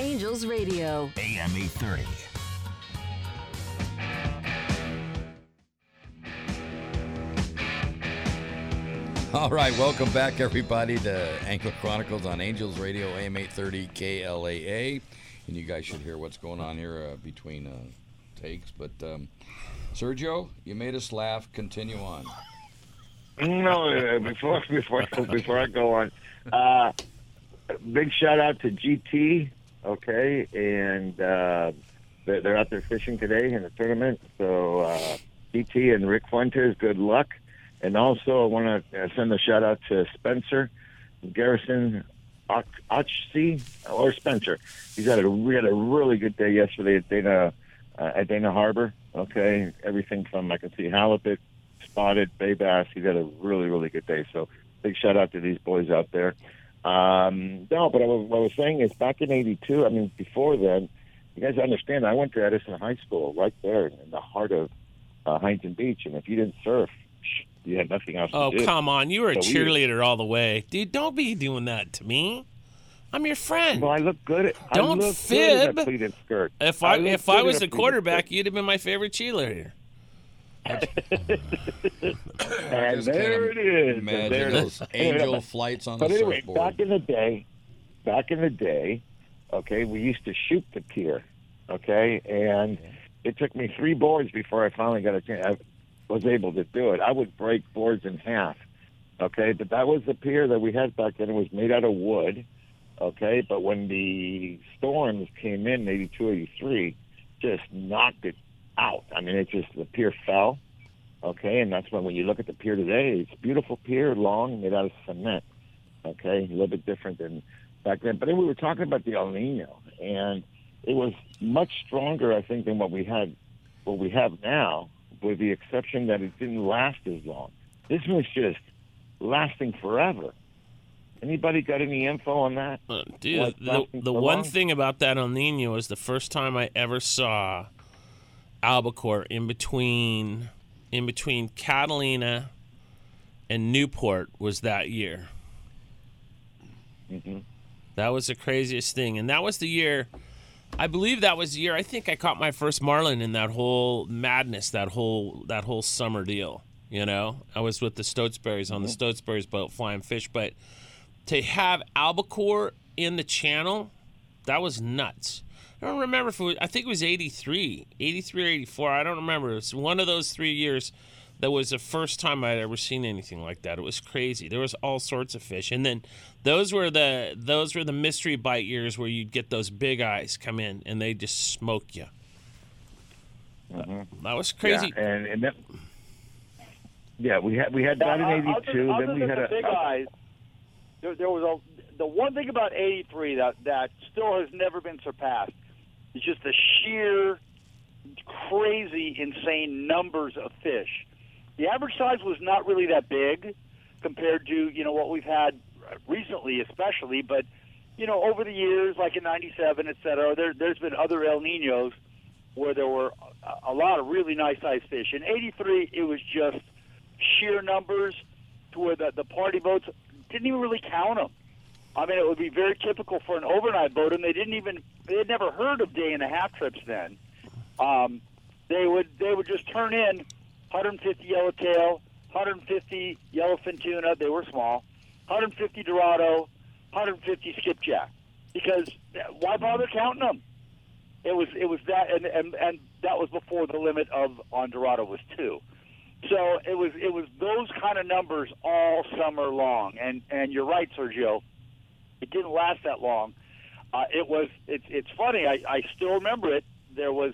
Angels Radio, AM 830. All right, welcome back, everybody, to Angler Chronicles on Angels Radio, AM 830, KLAA. And you guys should hear what's going on here between takes. But, Sergio, you made us laugh. Continue on. No, before I go on, big shout-out to GT, okay? And they're out there fishing today in the tournament. So, GT and Rick Fuentes, good luck. And also, I want to send a shout out to Spencer Garrison Ochsey, or Spencer. We had a really good day yesterday at Dana Harbor. Okay, everything from I can see halibut, spotted, bay bass. He's had a really, really good day. So big shout out to these boys out there. What I was saying is back in '82. I mean, before then, you guys understand. I went to Edison High School right there in the heart of Huntington Beach, and if you didn't surf, you had nothing else to do. Oh, come on. You were a cheerleader all the way. Dude, don't be doing that to me. I'm your friend. Well, I look good at don't I look fib. Good at pleated skirt. If I was a quarterback, you'd have been my favorite cheerleader. And there it is. Imagine there those angel flights on the surfboard. Anyway, back in the day, okay, we used to shoot the pier, okay? And it took me 3 boards before I finally got a chance. I was able to do it. I would break boards in half, okay? But that was the pier that we had back then. It was made out of wood, okay? But when the storms came in, 82, 83, just knocked it out. I mean, the pier fell, okay? And that's when you look at the pier today, it's a beautiful pier, long, made out of cement, okay? A little bit different than back then. But then we were talking about the El Nino, and it was much stronger, I think, than what we have now, with the exception that it didn't last as long. This was just lasting forever. Anybody got any info on that? Dude, the one thing about that El Nino was the first time I ever saw albacore in between Catalina and Newport was that year. Mm-hmm. That was the craziest thing. And that was the year... I believe that was the year I think I caught my first marlin in that whole madness, that whole summer deal. You know, I was with the Stotesbury's on the Stotesbury's boat flying fish, but to have albacore in the channel, that was nuts. I don't remember if it was, I think it was 83 or 84. I don't remember. It was one of those 3 years that was the first time I'd ever seen anything like that. It was crazy. There was all sorts of fish. And then those were the mystery bite years where you'd get those big eyes come in and they just smoke you. Mm-hmm. That was crazy. Yeah, we had that in 82. Then we had the big eyes. There was the one thing about 83 that still has never been surpassed. It's just the sheer crazy, insane numbers of fish. The average size was not really that big compared to, you know, what we've had recently especially, but, you know, over the years, like in 97, et cetera, there's been other El Ninos where there were a lot of really nice-sized fish. In 83, it was just sheer numbers to where the party boats didn't even really count them. I mean, it would be very typical for an overnight boat, and they had never heard of day-and-a-half trips then. They would just turn in 150 yellowtail, 150 yellowfin tuna, they were small, 150 dorado, 150 skipjack, because why bother counting them? It was that, and that was before the limit on dorado was 2. So it was those kind of numbers all summer long, and you're right, Sergio, it didn't last that long. It's funny, I still remember it. There was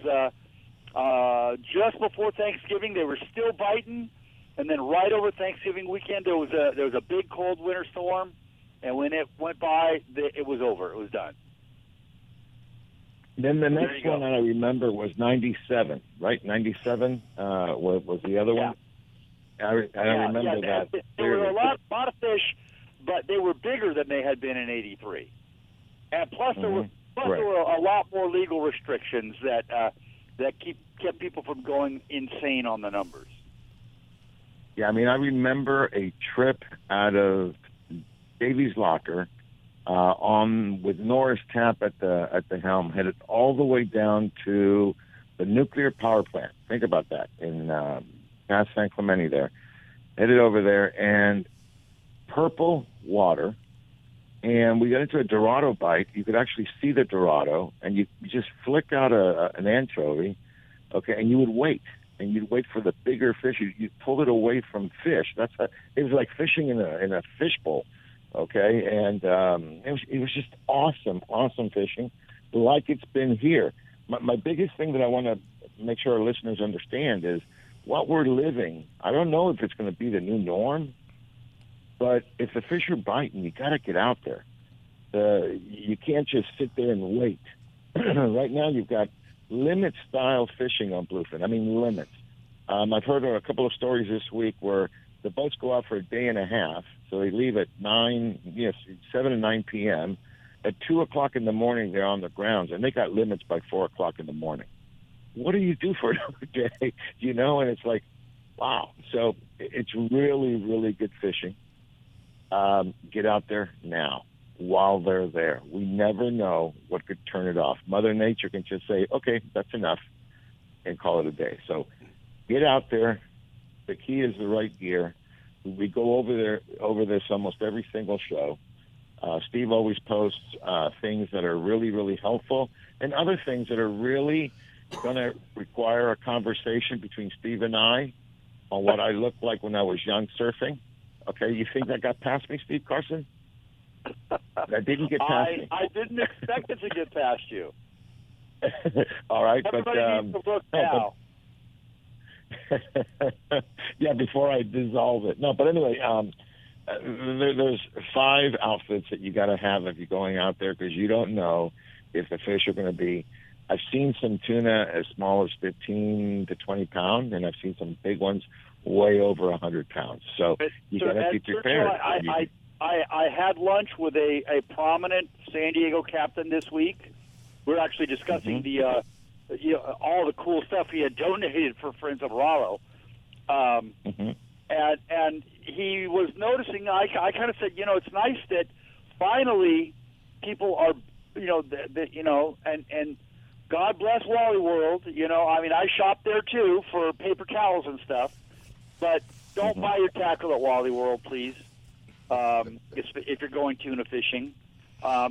just before Thanksgiving, they were still biting, and then right over Thanksgiving weekend, there was a big cold winter storm, and when it went by, it was over. It was done. Then the next one I remember was 97, right? 97 was the other one. I remember that. There were a lot of fish, but they were bigger than they had been in 83. And plus, there were a lot more legal restrictions that that kept people from going insane on the numbers. Yeah, I mean, I remember a trip out of Davy's Locker with Norris Tapp at the helm, headed all the way down to the nuclear power plant. Think about that, in past San Clemente there. Headed over there, and purple water. And we got into a Dorado bite. You could actually see the Dorado, and you just flicked out an anchovy, okay, and you would wait. And you'd wait for the bigger fish. You'd pull it away from fish. It was like fishing in a fishbowl, okay? And it was just awesome fishing, like it's been here. My biggest thing that I want to make sure our listeners understand is what we're living. I don't know if it's going to be the new norm, but if the fish are biting, you got to get out there. You can't just sit there and wait. Right now you've got limit-style fishing on bluefin. I mean, limits. I've heard a couple of stories this week where the boats go out for a day and a half, so they leave at 7 and 9 p.m. At 2 o'clock in the morning, they're on the grounds, and they got limits by 4 o'clock in the morning. What do you do for another day? You know, and it's like, wow. So it's really, really good fishing. Get out there now. While they're there, we never know what could turn it off. Mother Nature can just say, okay, that's enough, and call it a day. So get out there. The key is the right gear. We go over this almost every single show. Steve always posts things that are really, really helpful, and other things that are really going to require a conversation between Steve and I on what I looked like when I was young surfing. Okay, you think that got past me, Steve Carson? That didn't get past me. I didn't expect it to get past you. All right, everybody needs to look now. But, yeah, before I dissolve it. No, but anyway, there's 5 outfits that you got to have if you're going out there, because you don't know if the fish are going to be. I've seen some tuna as small as 15 to 20 pounds, and I've seen some big ones way over 100 pounds. So you got to be prepared. I had lunch with a prominent San Diego captain this week. We're actually discussing all the cool stuff he had donated for Friends of Rollo. And he was noticing, I kind of said, it's nice that finally people are, and God bless Wally World. I shop there too for paper towels and stuff, but don't buy your tackle at Wally World, please. If you're going tuna fishing,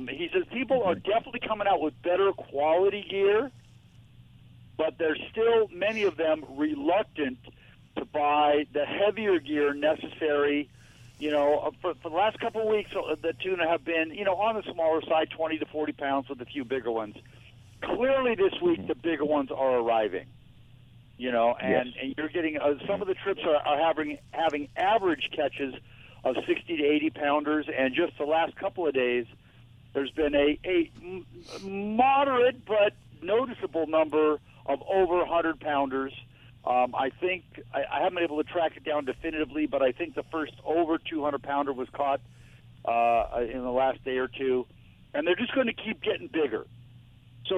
he says people are definitely coming out with better quality gear, but there's still many of them reluctant to buy the heavier gear necessary. For the last couple of weeks, the tuna have been, on the smaller side, 20 to 40 pounds with a few bigger ones. Clearly this week, the bigger ones are arriving, and you're getting, some of the trips are having average catches of 60 to 80 pounders, and just the last couple of days, there's been a moderate but noticeable number of over 100 pounders. I think I haven't been able to track it down definitively, but I think the first over 200 pounder was caught in the last day or two, and they're just going to keep getting bigger. So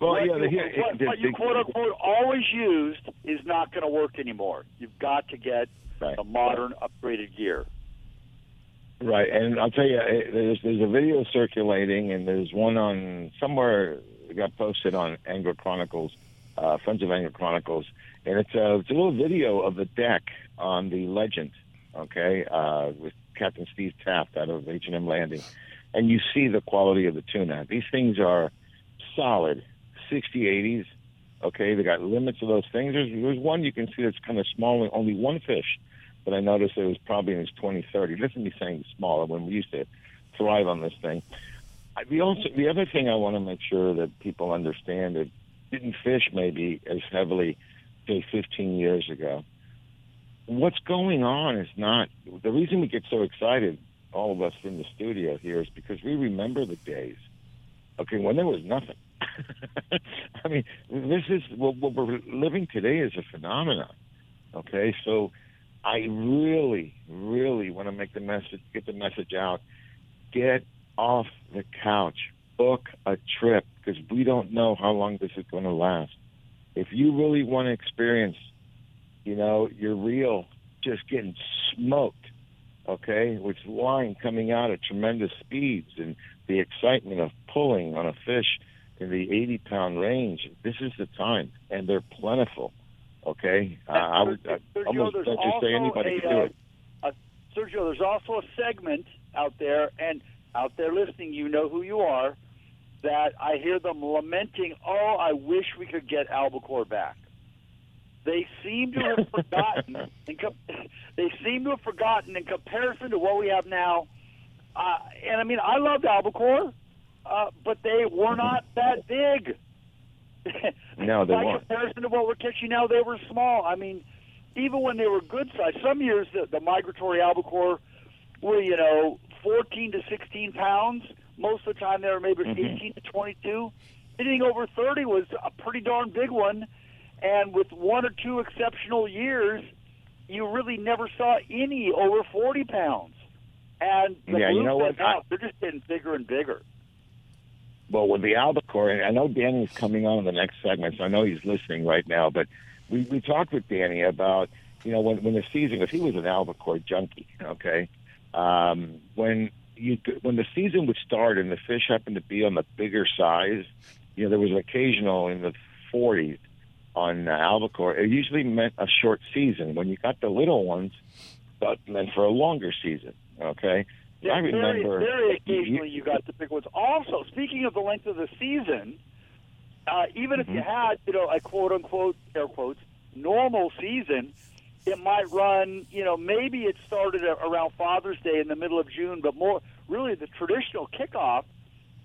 what you quote unquote always used is not going to work anymore. You've got to get the modern upgraded gear. Right, and I'll tell you, there's a video circulating, and there's one on somewhere that got posted on Angler Chronicles, Friends of Angler Chronicles, and it's a little video of the deck on the Legend, with Captain Steve Taft out of H&M Landing, and you see the quality of the tuna. These things are solid, 60, 80s. Okay, they got limits of those things. There's one you can see that's kind of small, only one fish that I noticed it was probably in its 20, 30. Listen to me saying smaller when we used to thrive on this thing. The other thing I want to make sure that people understand that didn't fish maybe as heavily, say, 15 years ago. What's going on is not – the reason we get so excited, all of us in the studio here, is because we remember the days, when there was nothing. I mean, this is what we're living today is a phenomenon. Okay, so I really want to get the message out. Get off the couch. Book a trip, because we don't know how long this is going to last. If you really want to experience, your reel just getting smoked, okay, with line coming out at tremendous speeds and the excitement of pulling on a fish in the 80-pound range, this is the time, and they're plentiful, okay? I would almost bet you say anybody can do it. Sergio, there's also a segment out there, and out there listening, you know who you are, that I hear them lamenting, oh, I wish we could get albacore back. They seem to have forgotten. They seem to have forgotten in comparison to what we have now. And, I mean, I loved albacore, but they were not that big. No, they weren't. In comparison to what we're catching now, they were small. I mean, even when they were good size, some years the migratory albacore were, 14 to 16 pounds. Most of the time they were maybe 18 to 22. Anything over 30 was a pretty darn big one. And with one or two exceptional years, you really never saw any over 40 pounds. And the they're just getting bigger and bigger. Well, with the albacore, and I know Danny's coming on in the next segment, so I know he's listening right now, but we talked with Danny about, when the season, because he was an albacore junkie, okay? When the season would start and the fish happened to be on the bigger size, there was an occasional in the 40s on albacore. It usually meant a short season when you got the little ones, but meant for a longer season. Okay, yeah, I remember very occasionally you got the big ones. Also, speaking of the length of the season, even if you had a quote unquote air quotes normal season. It might run, maybe it started around Father's Day in the middle of June, but more really the traditional kickoff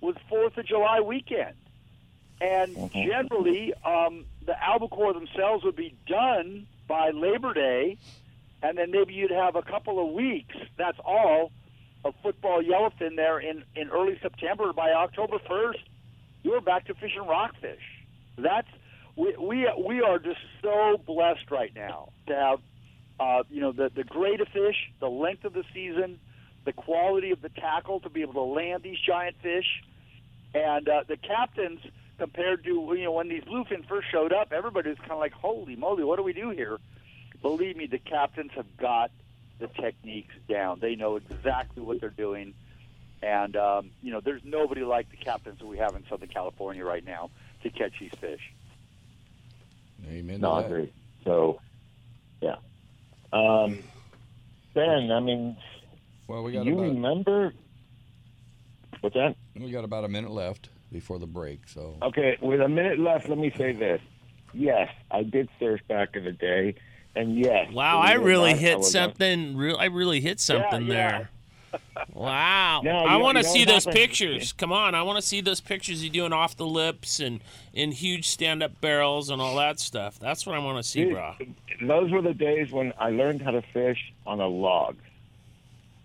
was 4th of July weekend. And generally, the albacore themselves would be done by Labor Day, and then maybe you'd have a couple of weeks, that's all, of football yellowfin there in early September. By October 1st, you were back to fishing rockfish. We are just so blessed right now to have the grade of fish, the length of the season, the quality of the tackle to be able to land these giant fish. And the captains, compared to when these bluefin first showed up, everybody was kind of like, holy moly, what do we do here? Believe me, the captains have got the techniques down. They know exactly what they're doing. And, there's nobody like the captains that we have in Southern California right now to catch these fish. Amen. No, I agree. So, yeah. Ben, remember? What's that? We got about a minute left before the break. So okay, with a minute left, let me say this. Yes, I did surf back in the day, and yes. Wow, I really hit something there. Wow. No, I want to see those pictures. Come on, I want to see those pictures you're doing off the lips and in huge stand-up barrels and all that stuff. That's what I want to see, bro. Those were the days when I learned how to fish on a log,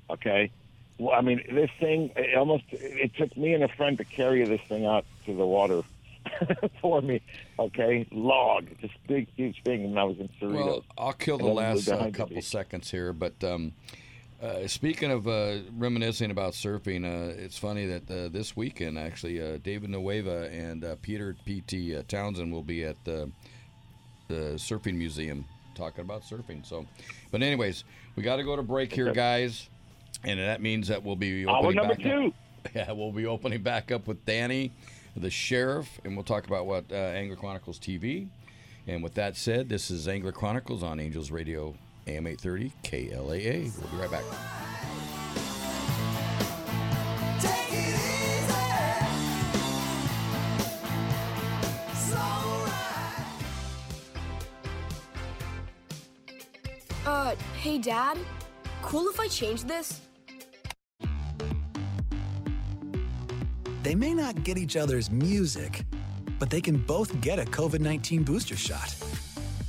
okay? Well, this thing, it took me and a friend to carry this thing out to the water for me, okay? Log, this big, huge thing, and I was in Cerrito. Well, I'll kill the last couple seconds here, but... speaking of reminiscing about surfing, it's funny that this weekend, actually, David Nueva and Peter P.T. Townsend will be at the Surfing Museum talking about surfing. So, but anyways, we got to go to break here, guys, and that means that we'll be opening back two. Up. Yeah, we'll be opening back up with Danny, the sheriff, and we'll talk about what Angler Chronicles TV. And with that said, this is Angler Chronicles on Angels Radio. AM 830 KLAA. We'll be right back. Hey, Dad. Cool if I change this? They may not get each other's music, but they can both get a COVID-19 booster shot.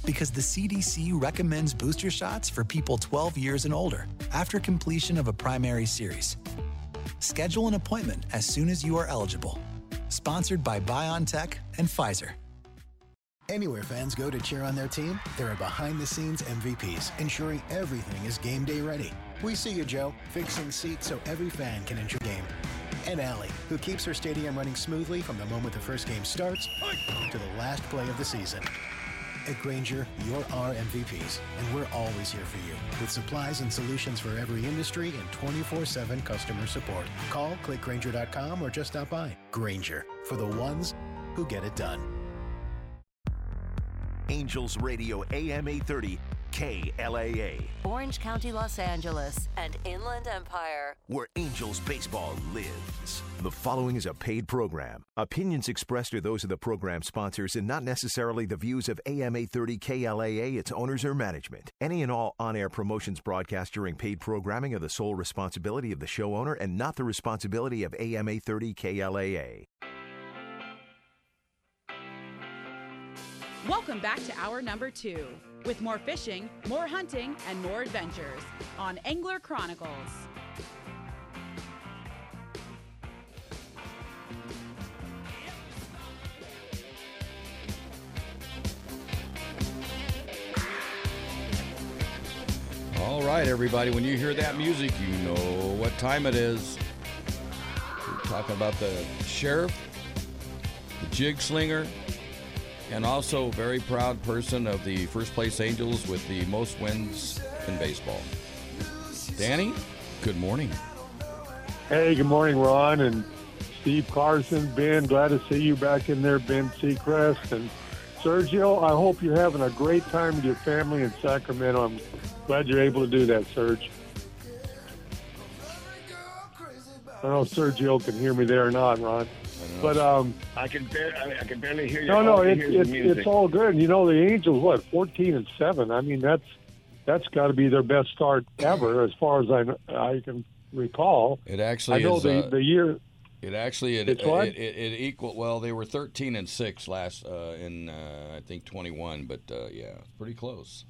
Because the CDC recommends booster shots for people 12 years and older after completion of a primary series. Schedule an appointment as soon as you are eligible. Sponsored by BioNTech and Pfizer. Anywhere fans go to cheer on their team, there are behind-the-scenes MVPs ensuring everything is game day ready. We see you, Joe, fixing seats so every fan can enter game. And Allie, who keeps her stadium running smoothly from the moment the first game starts to the last play of the season. At Grainger, you're our MVPs, and we're always here for you with supplies and solutions for every industry and 24/7 customer support. Call, click Grainger.com, or just stop by. Grainger, for the ones who get it done. Angels Radio AM 830, KLAA. Orange County, Los Angeles, and Inland Empire, where Angels baseball lives. The following is a paid program. Opinions expressed are those of the program sponsors and not necessarily the views of AM 830 KLAA, its owners, or management. Any and all on-air promotions broadcast during paid programming are the sole responsibility of the show owner and not the responsibility of AM 830 KLAA. Welcome back to hour number 2 with more fishing, more hunting, and more adventures on Angler Chronicles. All right, everybody, when you hear that music, you know what time it is. We're talking about the sheriff, the jig slinger, and also very proud person of the first place Angels with the most wins in baseball. Danny, good morning. Hey, good morning, Ron and Steve Carson. Ben, glad to see you back in there. Ben Seacrest and Sergio, I hope you're having a great time with your family in Sacramento. I'm glad you're able to do that, Serge. I don't know if Sergio can hear me there or not, Ron. But I can barely hear you. It's all good. You know, the Angels, 14-7. I mean, that's got to be their best start ever, as far as I can recall. It actually the year. It actually it equaled. Well, they were 13-6 last I think 21, but yeah, pretty close.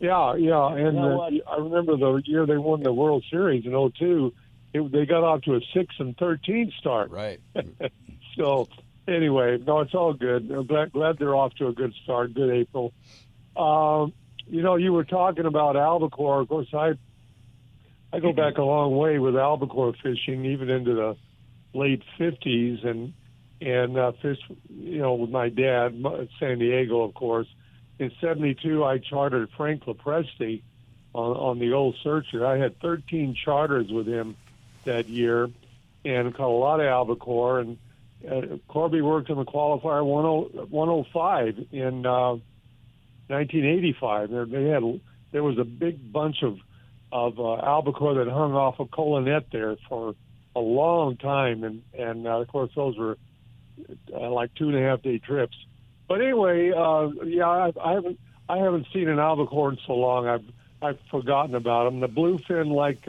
Yeah, and I remember the year they won the World Series in 2002. They got off to a 6-13 start. Right. So, anyway, no, it's all good. I'm glad they're off to a good start. Good April. You know, you were talking about albacore. Of course, I go back a long way with albacore fishing, even into the late 50s, and fished, you know, with my dad at San Diego, of course. In 72, I chartered Frank Lopresti on the old Searcher. I had 13 charters with him that year, and caught a lot of albacore. And Corby worked in the qualifier 105 in 1985. There was a big bunch of albacore that hung off of Colonette there for a long time, and of course those were like 2.5-day trips. But anyway, I haven't seen an albacore in so long. I've forgotten about them. The bluefin, like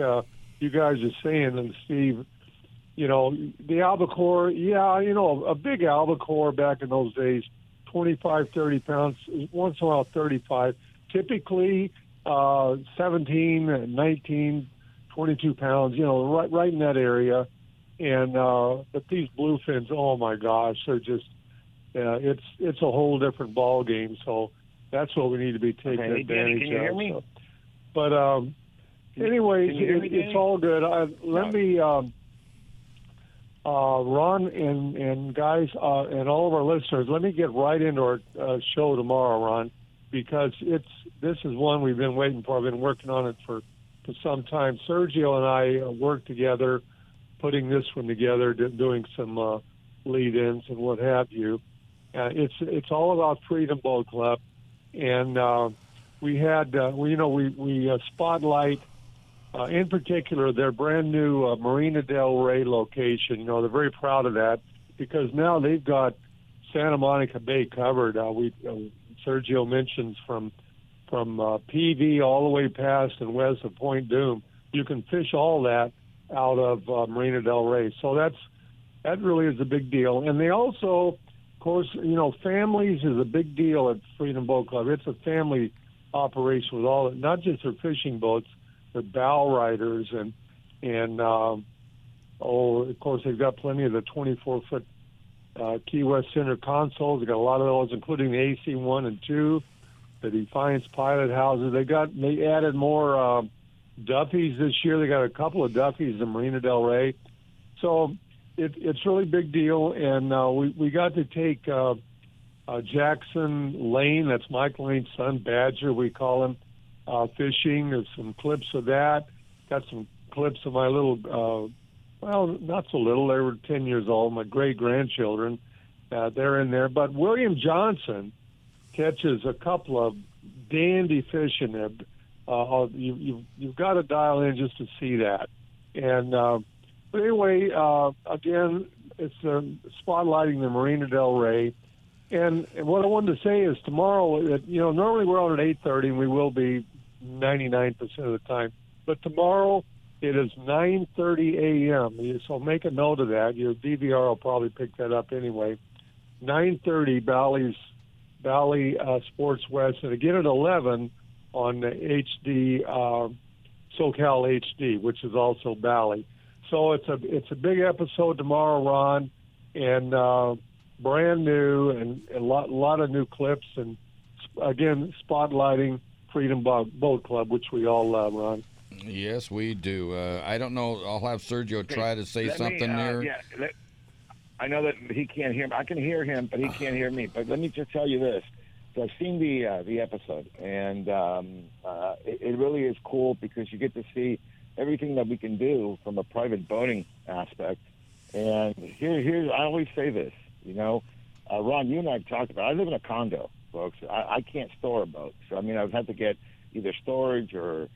you guys are saying, and Steve, you know, the albacore, yeah, you know, a big albacore back in those days, 25, 30 pounds, once in a while 35, typically 17, 19, 22 pounds, you know, right in that area. And but these bluefins, oh my gosh, they're just, it's a whole different ball game. So that's what we need to be taking advantage of. Can you hear me? So. But anyways, it's all good. Let me, Ron and guys and all of our listeners, let me get right into our show tomorrow, Ron, because this is one we've been waiting for. I've been working on it for some time. Sergio and I worked together, putting this one together, doing some lead-ins and what have you. It's all about Freedom Boat Club, and we had, we spotlight, in particular, their brand-new Marina Del Rey location. You know, they're very proud of that because now they've got Santa Monica Bay covered. Sergio mentions from PV all the way past and west of Point Doom. You can fish all that out of Marina Del Rey. So that really is a big deal. And they also, of course, you know, families is a big deal at Freedom Boat Club. It's a family operation with all, not just their fishing boats, their bow riders and Of course, they've got plenty of the 24-foot Key West Center consoles. They've got a lot of those, including the AC-1 and 2, the Defiance pilot houses. They added more Duffys this year. They got a couple of Duffys in Marina Del Rey. So it's really a big deal, and we got to take Jackson Lane, that's Mike Lane's son, Badger, we call him, fishing. There's some clips of that. Got some clips of my little... Well, not so little. They were 10 years old, my great-grandchildren. They're in there. But William Johnson catches a couple of dandy fish in there. You've got to dial in just to see that. And but anyway, again, it's spotlighting the Marina Del Rey. And what I wanted to say is tomorrow, normally we're on at 8:30, and we will be 99% of the time. But tomorrow... It is 9:30 a.m., so make a note of that. Your DVR will probably pick that up anyway. 9:30, Bally Sports West, and again at 11 on the HD, SoCal HD, which is also Bally. So it's a big episode tomorrow, Ron, and brand new and a lot of new clips, and, again, spotlighting Freedom Boat Club, which we all love, Ron. Yes, we do. I don't know. I'll have Sergio try to say something there. Yeah, I know that he can't hear me. I can hear him, but he can't hear me. But let me just tell you this. So I've seen the episode, and it really is cool because you get to see everything that we can do from a private boating aspect. And here, I always say this, Ron, you and I have talked about it. I live in a condo, folks. I can't store a boat. So, I've had to get either storage or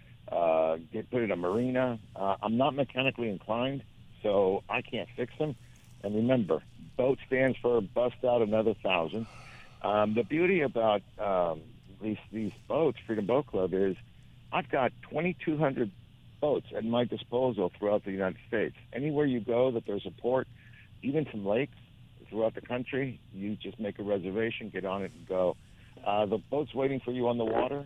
put in a marina. I'm not mechanically inclined, so I can't fix them. And remember, BOAT stands for Bust Out Another Thousand. The beauty about these boats, Freedom Boat Club, is I've got 2,200 boats at my disposal throughout the United States. Anywhere you go that there's a port, even some lakes throughout the country, you just make a reservation, get on it, and go. The boat's waiting for you on the water.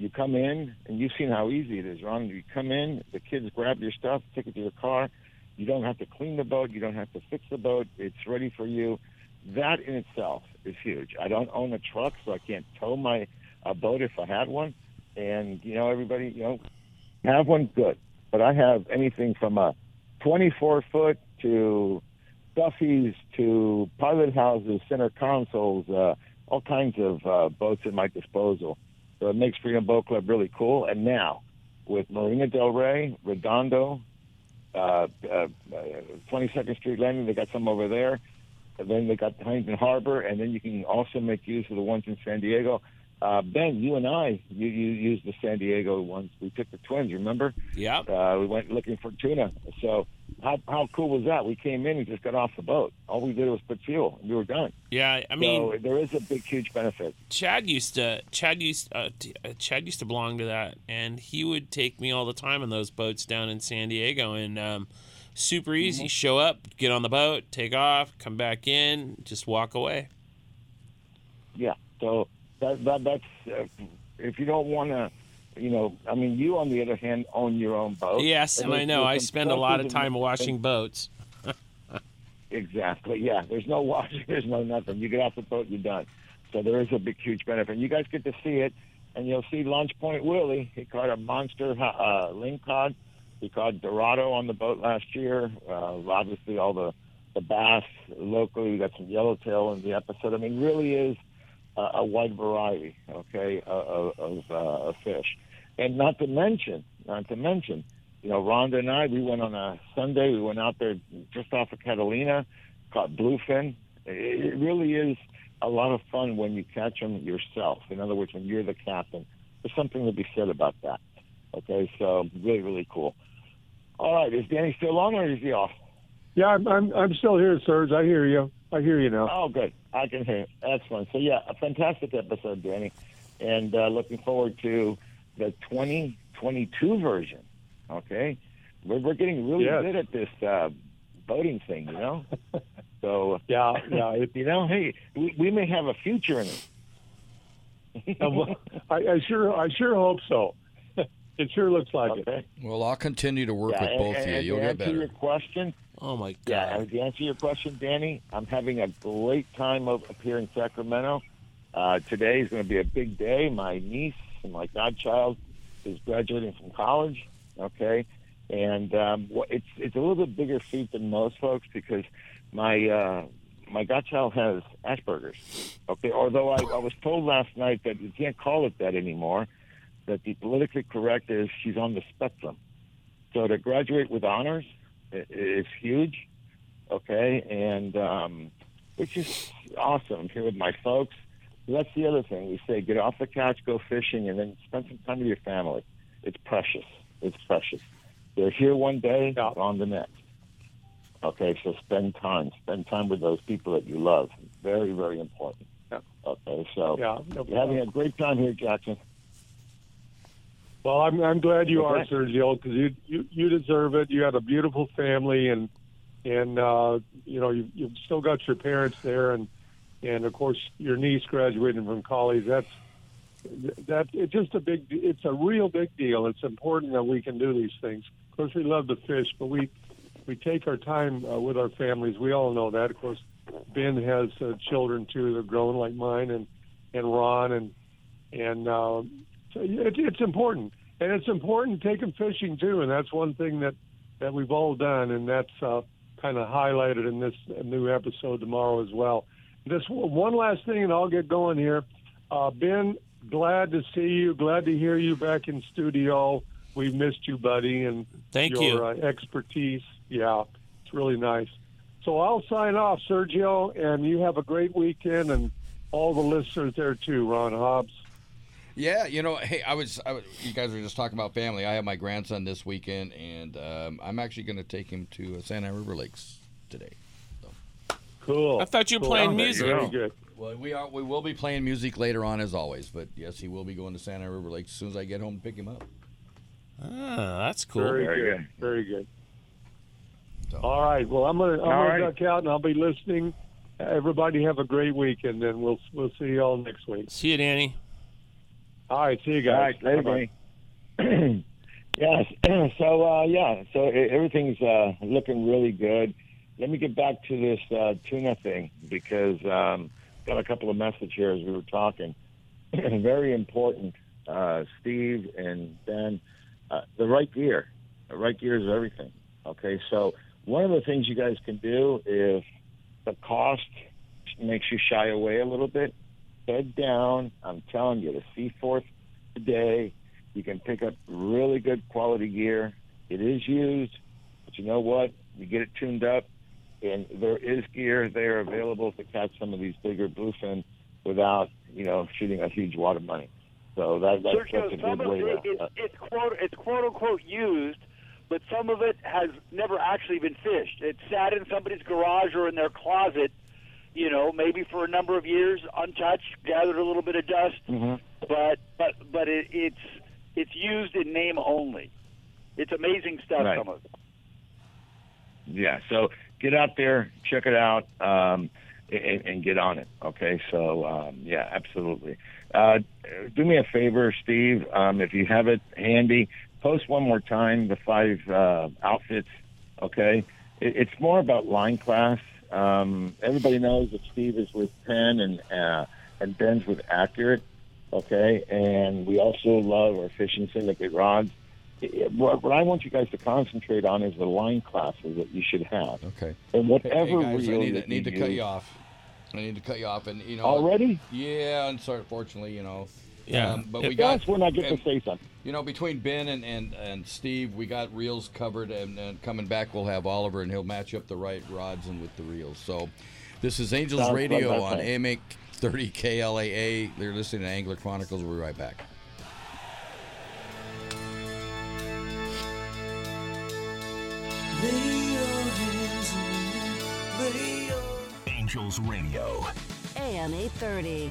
You come in, and you've seen how easy it is, Ron. You come in, the kids grab your stuff, take it to your car. You don't have to clean the boat. You don't have to fix the boat. It's ready for you. That in itself is huge. I don't own a truck, so I can't tow my boat if I had one. And, everybody, have one, good. But I have anything from a 24-foot to Duffy's to pilot houses, center consoles, all kinds of boats at my disposal. So it makes Freedom Boat Club really cool. And now, with Marina Del Rey, Redondo, 22nd Street Landing, they got some over there. And then they got Huntington Harbor, and then you can also make use of the ones in San Diego. Ben, you and I, you used the San Diego ones. We took the twins, remember? Yeah. We went looking for tuna. So how cool was that? We came in and just got off the boat. All we did was put fuel, and we were done. Yeah, so there is a big, huge benefit. Chad used to belong to that, and he would take me all the time on those boats down in San Diego, and super easy. Mm-hmm. Show up, get on the boat, take off, come back in, just walk away. Yeah, so... That's if you don't want to, you, on the other hand, own your own boat. Yes, and I know. I spend a lot of time washing boats. Exactly, yeah. There's no washing. There's no nothing. You get off the boat, you're done. So there is a big, huge benefit. And you guys get to see it, and you'll see Launch Point Willie. He caught a monster ling cod. He caught Dorado on the boat last year. Obviously, all the bass locally. We got some yellowtail in the episode. Really is a wide variety, okay, of fish. And not to mention, Rhonda and I, we went on a Sunday. We went out there just off of Catalina, caught bluefin. It really is a lot of fun when you catch them yourself. In other words, when you're the captain. There's something to be said about that, okay? So really, really cool. All right, is Danny still on or is he off? Yeah, I'm still here, Serge. I hear you. I hear you now. Oh, good. I can hear you. Excellent. So, yeah, a fantastic episode, Danny. And looking forward to the 2022 version, okay? We're getting really good at this boating thing, So, yeah. Hey, we may have a future in it. I sure hope so. It sure looks like okay. it. Well, I'll continue to work with both of you. You'll get better. To answer your question, oh my God. Yeah, to answer your question, Danny, I'm having a great time up here in Sacramento. Today is going to be a big day. My niece and my godchild is graduating from college. Okay, and it's a little bit bigger feat than most folks because my godchild has Asperger's. Okay, although I was told last night that you can't call it that anymore. That the politically correct is she's on the spectrum. So to graduate with honors is huge, okay? And it's just awesome. I'm here with my folks. That's the other thing. We say get off the couch, go fishing, and then spend some time with your family. It's precious. It's precious. They're here one day, out on the next. Okay, so spend time. Spend time with those people that you love. Very, very important. Yeah. Okay, so you're having a great time here, Jackson. Well, I'm glad you are, Sergio, because you deserve it. You had a beautiful family, and you know you've still got your parents there, and of course your niece graduating from college. That's it's just a big. It's a real big deal. It's important that we can do these things. Of course, we love to fish, but we take our time with our families. We all know that. Of course, Ben has children too. They're grown like mine, and Ron, and. So it's important, and it's important taking fishing too, and that's one thing that we've all done, and that's kind of highlighted in this new episode tomorrow as well. Just one last thing, and I'll get going here. Ben, glad to see you, glad to hear you back in studio. We've missed you, buddy, and your expertise. Yeah, it's really nice. So I'll sign off, Sergio, and you have a great weekend, and all the listeners there too, Ron Hobbs. Yeah, you know, hey, you guys were just talking about family. I have my grandson this weekend, and I'm actually going to take him to Santa Ana River Lakes today. So. Cool. I thought you were playing music. Very good. Well, we will be playing music later on, as always. But, yes, he will be going to Santa Ana River Lakes as soon as I get home to pick him up. Ah, that's cool. Very good. Very good. So. All right. Well, I'm going to duck out, and I'll be listening. Everybody have a great weekend, and we'll see you all next week. See you, Danny. All right, see you guys. All right, later. Yes. So everything's looking really good. Let me get back to this tuna thing because got a couple of messages here as we were talking. Very important, Steve and Ben. The right gear. The right gear is everything. Okay, so one of the things you guys can do if the cost makes you shy away a little bit, head down. I'm telling you, the C-4th today, you can pick up really good quality gear. It is used, but you know what? You get it tuned up, and there is gear there available to catch some of these bigger bluefin without, you know, shooting a huge wad of money. So that's a good way to... It's quote-unquote used, but some of it has never actually been fished. It sat in somebody's garage or in their closet, you know, maybe for a number of years, untouched, gathered a little bit of dust, but it's used in name only. It's amazing stuff, right. Some of it. Yeah, so get out there, check it out, and get on it, okay? So, yeah, absolutely. Do me a favor, Steve, if you have it handy, post one more time the 5 outfits, okay? It's more about line class. Everybody knows that Steve is with Penn and Ben's with Accurate, okay? And we also love our Fishing Syndicate rods. What I want you guys to concentrate on is the line classes that you should have. Okay. And whatever reel you need to cut you off. I need to cut you off. And, you know, already? Yeah, unfortunately, you know. Yeah. But that's when I get to say something. You know, between Ben and Steve, we got reels covered, and coming back we'll have Oliver, and he'll match up the right rods and with the reels. So this is Angels Radio on AM 830 KLAA. They're listening to Angler Chronicles. We'll be right back. Angels Radio. AM 830.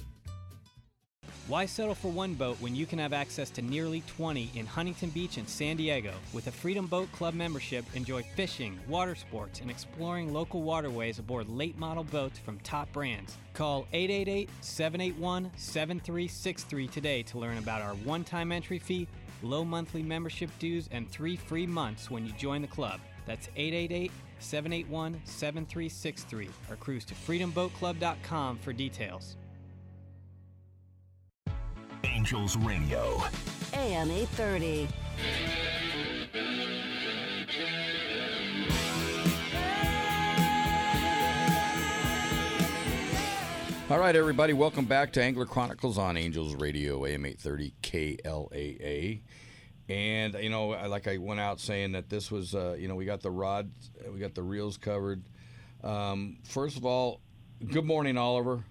Why settle for one boat when you can have access to nearly 20 in Huntington Beach and San Diego? With a Freedom Boat Club membership, enjoy fishing, water sports, and exploring local waterways aboard late-model boats from top brands. Call 888-781-7363 today to learn about our one-time entry fee, low monthly membership dues, and 3 free months when you join the club. That's 888-781-7363 or cruise to freedomboatclub.com for details. Angels Radio, AM 830. All right, everybody, welcome back to Angler Chronicles on Angels Radio, AM 830 KLAA. And, you know, like I went out saying that this was, you know, we got the rods, we got the reels covered. First of all, good morning, Oliver.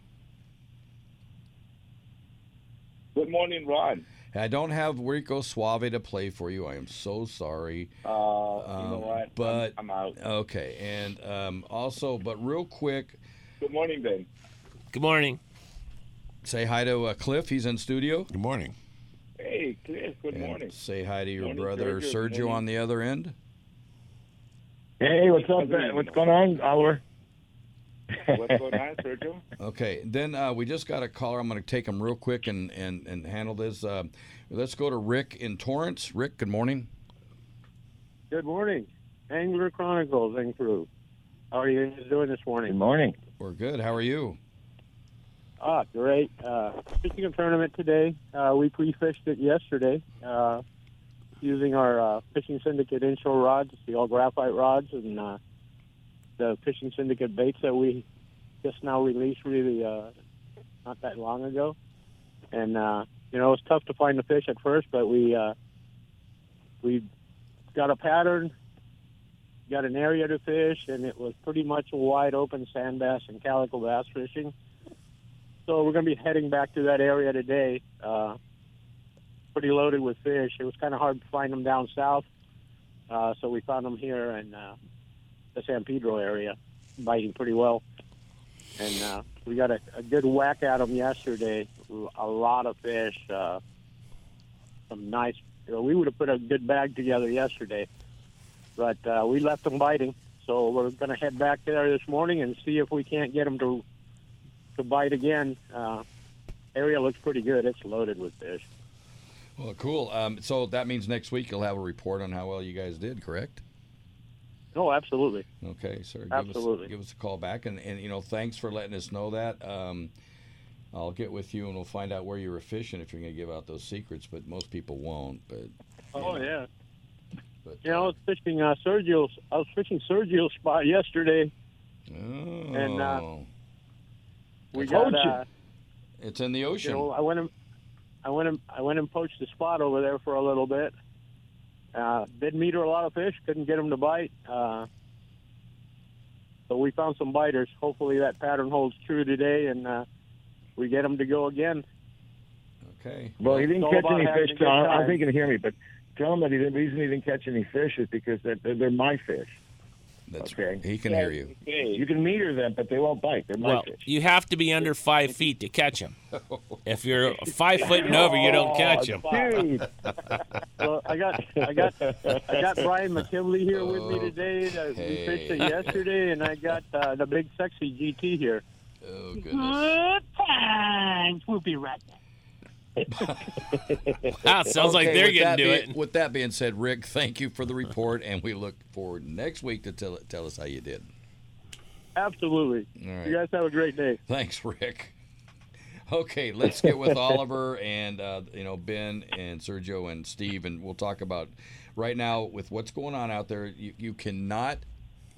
Good morning, Rod. I don't have Rico Suave to play for you. I am so sorry. You know what? But I'm out. Okay. And also, but real quick. Good morning, Ben. Good morning. Say hi to Cliff. He's in studio. Good morning. Hey, Cliff. Good morning. Say hi to your brother, Sergio, on the other end. Hey, what's up, Ben? What's going on, Oliver? What's going on, Sergio? Okay, then we just got a caller. I'm going to take him real quick and handle this. Let's go to Rick in Torrance. Rick, good morning. Good morning. Angler Chronicles and crew. How are you doing this morning? Good morning. We're good. How are you? Ah, great. Fishing a tournament today. We pre-fished it yesterday using our Fishing Syndicate inshore rods, the all graphite rods, and the Fishing Syndicate baits that we just now released really not that long ago. And, you know, it was tough to find the fish at first, but we got a pattern, got an area to fish, and it was pretty much wide open sand bass and calico bass fishing. So we're going to be heading back to that area today, pretty loaded with fish. It was kind of hard to find them down south, so we found them here in the San Pedro area, biting pretty well. And we got a good whack at them yesterday, a lot of fish, some nice, you know, we would have put a good bag together yesterday, but we left them biting. So we're going to head back there this morning and see if we can't get them to bite again. Area looks pretty good. It's loaded with fish. Well, cool. So that means next week you'll have a report on how well you guys did, correct? Oh, absolutely. Okay, sir. Absolutely. Give us a call back. And, you know, thanks for letting us know that. I'll get with you, and we'll find out where you were fishing if you're going to give out those secrets, but most people won't. But yeah. But, yeah, I was fishing Sergio's. I was fishing Sergio's spot yesterday. Oh. And we got it's in the ocean. You know, I went and poached the spot over there for a little bit. Did meter a lot of fish, couldn't get them to bite, but we found some biters. Hopefully that pattern holds true today, and we get them to go again. Okay. Well, he didn't catch any fish, John. I don't think he can hear me, but tell him that the reason he didn't catch any fish is because they're my fish. That's okay. Right. He can hear you. Okay. You can meter them, but they won't bite. They're my fish. You have to be under 5 feet to catch them. If you're 5 foot and over, you don't catch them. Well, I got Brian McKinley here with me today. We fished it yesterday, and I got the big sexy GT here. Oh goodness. Good times. We'll be right back. Wow, sounds like they're getting to it. With that being said, Rick, thank you for the report, and we look forward next week to tell us how you did. Absolutely. All right. You guys have a great day. Thanks, Rick. Okay, let's get with Oliver and you know, Ben and Sergio and Steve, and we'll talk about right now with what's going on out there. You cannot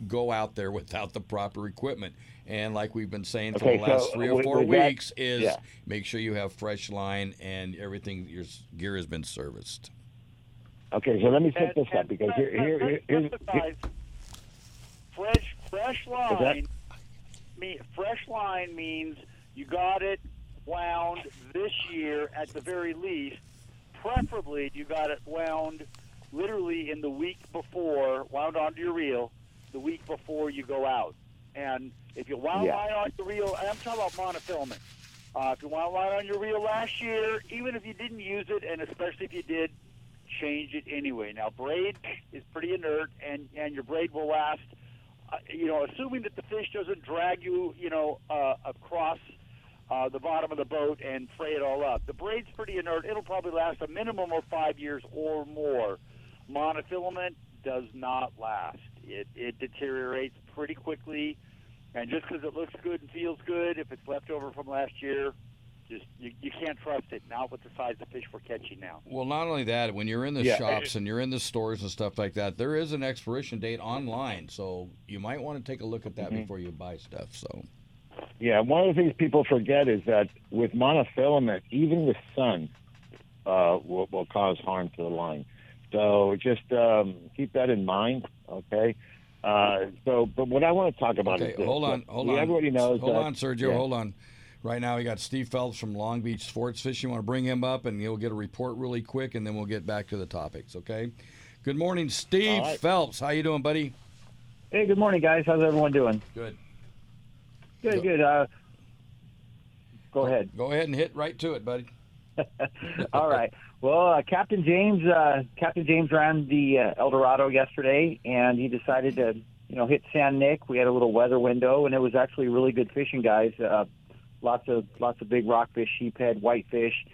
go out there without the proper equipment. And like we've been saying for the last 3 or 4 weeks is make sure you have fresh line and everything, your gear has been serviced. Okay, so let me set this up because here fresh line means you got it wound this year at the very least. Preferably you got it wound literally in the week before, wound onto your reel the week before you go out. And if you wound line on your reel, I'm talking about monofilament. If you wound line on your reel last year, even if you didn't use it, and especially if you did, change it anyway. Now, braid is pretty inert, and your braid will last, assuming that the fish doesn't drag you, across the bottom of the boat and fray it all up. The braid's pretty inert. It'll probably last a minimum of 5 years or more. Monofilament does not last. It deteriorates pretty quickly, and just because it looks good and feels good, if it's left over from last year, just you can't trust it, not with the size of fish we're catching now. Well, not only that, when you're in the shops and you're in the stores and stuff like that, there is an expiration date online, so you might want to take a look at that before you buy stuff. So, one of the things people forget is that with monofilament, even the sun will cause harm to the line. So just keep that in mind, okay? But what I want to talk about is this. Hold on. Everybody knows Hold on, Sergio. Yeah. Hold on. Right now we got Steve Phelps from Long Beach Sports Fishing. I want to bring him up, and he'll get a report really quick, and then we'll get back to the topics, okay? Good morning, Steve Phelps. How you doing, buddy? Hey, good morning, guys. How's everyone doing? Good. Go ahead. Go ahead and hit right to it, buddy. All right. Well, Captain James ran the Eldorado yesterday, and he decided to, hit San Nick. We had a little weather window, and it was actually really good fishing, guys. Lots of big rockfish, sheephead, whitefish,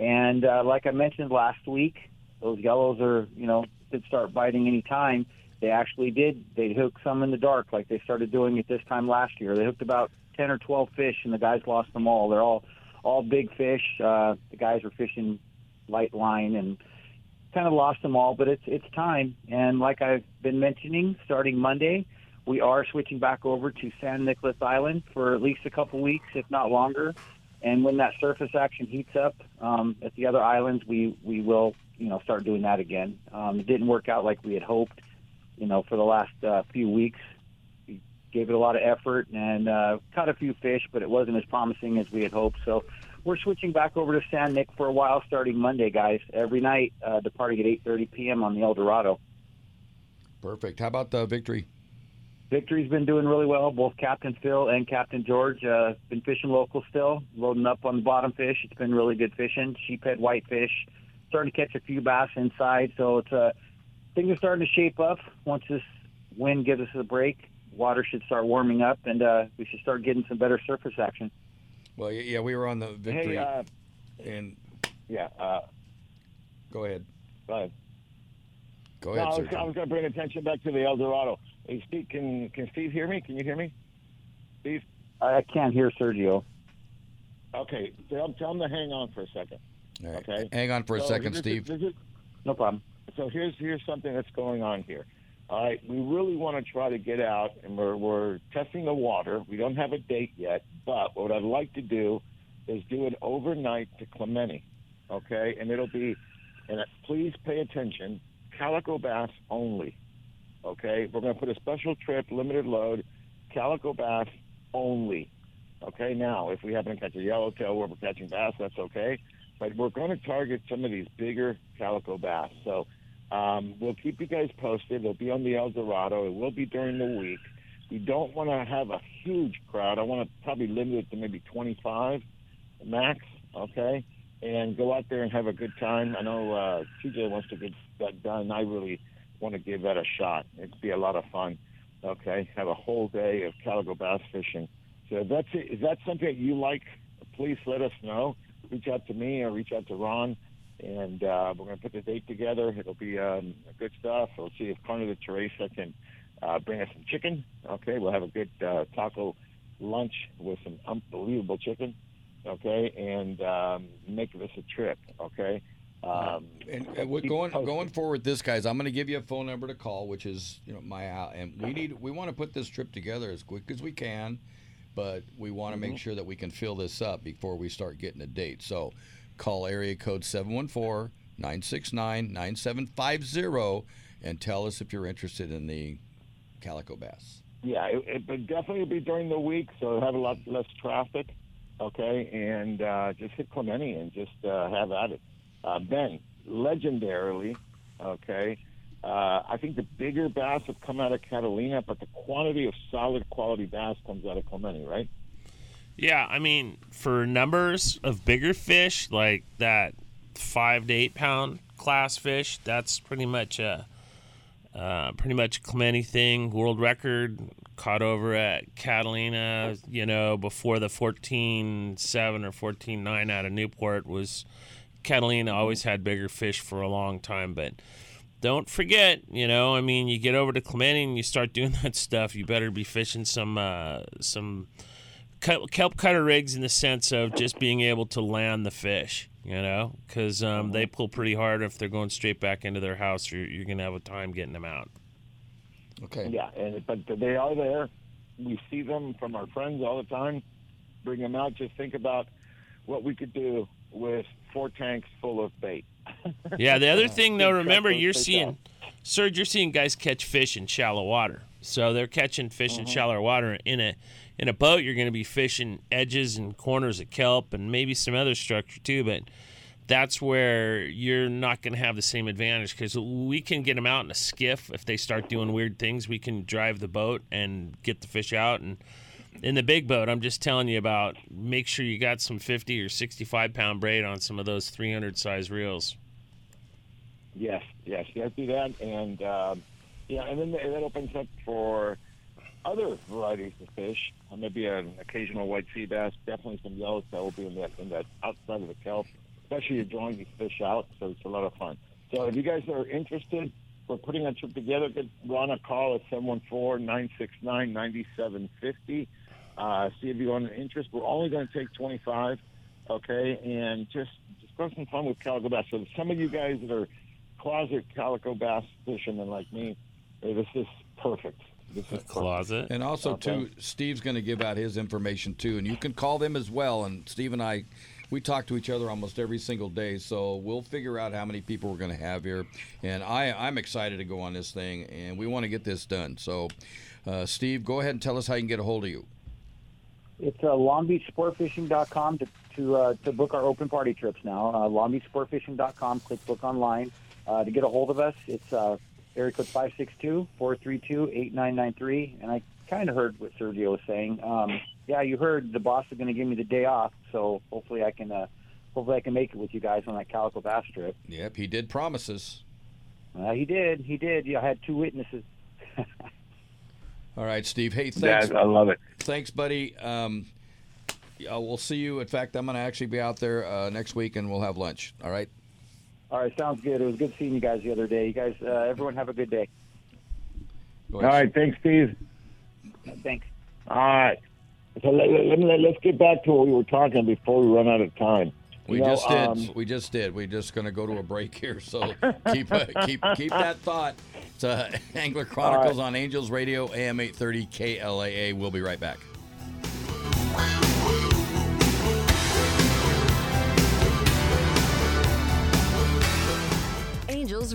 and like I mentioned last week, those yellows are, could start biting any time. They actually did. They hooked some in the dark, like they started doing it this time last year. They hooked about 10 or 12 fish, and the guys lost them all. They're all big fish. The guys were fishing light line and kind of lost them all, but it's time. And like I've been mentioning, starting Monday, we are switching back over to San Nicolas Island for at least a couple weeks, if not longer. And when that surface action heats up at the other islands, we will start doing that again. It didn't work out like we had hoped, for the last few weeks. We gave it a lot of effort and caught a few fish, but it wasn't as promising as we had hoped. So we're switching back over to San Nick for a while, starting Monday, guys. Every night, departing at 8:30 p.m. on the Eldorado. Perfect. How about the Victory? Victory's been doing really well. Both Captain Phil and Captain George been fishing local still, loading up on the bottom fish. It's been really good fishing. Sheephead, whitefish, starting to catch a few bass inside. So it's things are starting to shape up. Once this wind gives us a break, water should start warming up, and we should start getting some better surface action. Well, yeah, we were on the Victory, Go ahead. I was going to bring attention back to the Eldorado. Hey, Steve, can Steve hear me? Can you hear me, Steve? I can't hear Sergio. Okay, tell him to hang on for a second. All right. Okay, hang on for a second, Steve. No problem. So here's something that's going on here. All right, we really want to try to get out, and we're testing the water. We don't have a date yet, but what I'd like to do is do it overnight to Clemente, okay? And it'll be, and please pay attention, calico bass only, okay? We're going to put a special trip, limited load, calico bass only, okay? Now, if we happen to catch a yellowtail where we're catching bass, that's okay, but we're going to target some of these bigger calico bass, so... we'll keep you guys posted. They'll be on the Eldorado. It will be during the week. We don't want to have a huge crowd. I want to probably limit it to maybe 25 max, okay? And go out there and have a good time. I know TJ wants to get that done. I really want to give that a shot. It'd be a lot of fun, okay? Have a whole day of calico bass fishing. So that's it. If that's something that you like, please let us know. Reach out to me or reach out to Ron. And we're going to put the date together. It'll be good stuff. We'll see if Carne de Teresa can bring us some chicken. Okay, we'll have a good taco lunch with some unbelievable chicken. Okay, and make this a trip. Okay. And we're going forward, this guys. I'm going to give you a phone number to call, which is my house. And we want to put this trip together as quick as we can. but we want to make sure that we can fill this up before we start getting a date. So call area code 714-969-9750 and tell us if you're interested in the calico bass. Yeah, it would definitely be during the week, so have a lot less traffic, okay? And just hit Clemente and just have at it. Ben, legendarily, okay, I think the bigger bass have come out of Catalina, but the quantity of solid quality bass comes out of Clemente, right? Yeah, I mean, for numbers of bigger fish, like that 5 to 8 pound class fish, that's pretty much a Clemente thing. World record caught over at Catalina, you know, before the 14.7 or 14.9 out of Newport was Catalina. Always had bigger fish for a long time, but don't forget, you know, I mean, you get over to Clemente and you start doing that stuff, you better be fishing some kelp cutter rigs, in the sense of just being able to land the fish, you know, because they pull pretty hard. If they're going straight back into their house, you're going to have a time getting them out. Okay. Yeah, but they are there. We see them from our friends all the time. Bring them out. Just think about what we could do with 4 tanks full of bait. Yeah, the other thing, though, remember, you're seeing guys catch fish in shallow water. So they're catching fish in shallower water. In a boat, you're going to be fishing edges and corners of kelp and maybe some other structure too, but that's where you're not going to have the same advantage, because we can get them out in a skiff. If they start doing weird things, we can drive the boat and get the fish out. And in the big boat, I'm just telling you about, make sure you got some 50 or 65 pound braid on some of those 300 size reels. Yes, you have to do that. And and then that opens up for other varieties of fish, maybe an occasional white sea bass, definitely some yellows that will be in that outside of the kelp, especially you're drawing these fish out, so it's a lot of fun. So if you guys are interested, we're putting a trip together. Give Ron a call at 714-969-9750. See if you want an interest. We're only going to take 25, okay, and just go some fun with calico bass. So some of you guys that are closet calico bass fishermen like me, this is perfect. Closet. And also, too, Steve's going to give out his information, too. And you can call them as well. And Steve and I, we talk to each other almost every single day. So we'll figure out how many people we're going to have here. And I'm excited to go on this thing. And we want to get this done. So, Steve, go ahead and tell us how you can get a hold of you. It's longbeachsportfishing.com to book our open party trips now. Longbeachsportfishing.com. Click book online. To get a hold of us, it's... area code 562-432-8993, and I kind of heard what Sergio was saying. You heard the boss is going to give me the day off, so hopefully I can make it with you guys on that calico bass trip. Yep, he did promise us. He did. Yeah, I had 2 witnesses. All right, Steve. Hey, thanks. Yeah, I love it. Thanks, buddy. We'll see you. In fact, I'm going to actually be out there next week, and we'll have lunch. All right. All right, sounds good. It was good seeing you guys the other day. You guys, everyone have a good day. All right, thanks, Steve. Thanks. All right. So let's get back to what we were talking before we run out of time. We just did. We're just going to go to a break here, so keep that thought. It's Angler Chronicles on Angels Radio, AM 830 KLAA. We'll be right back. Angels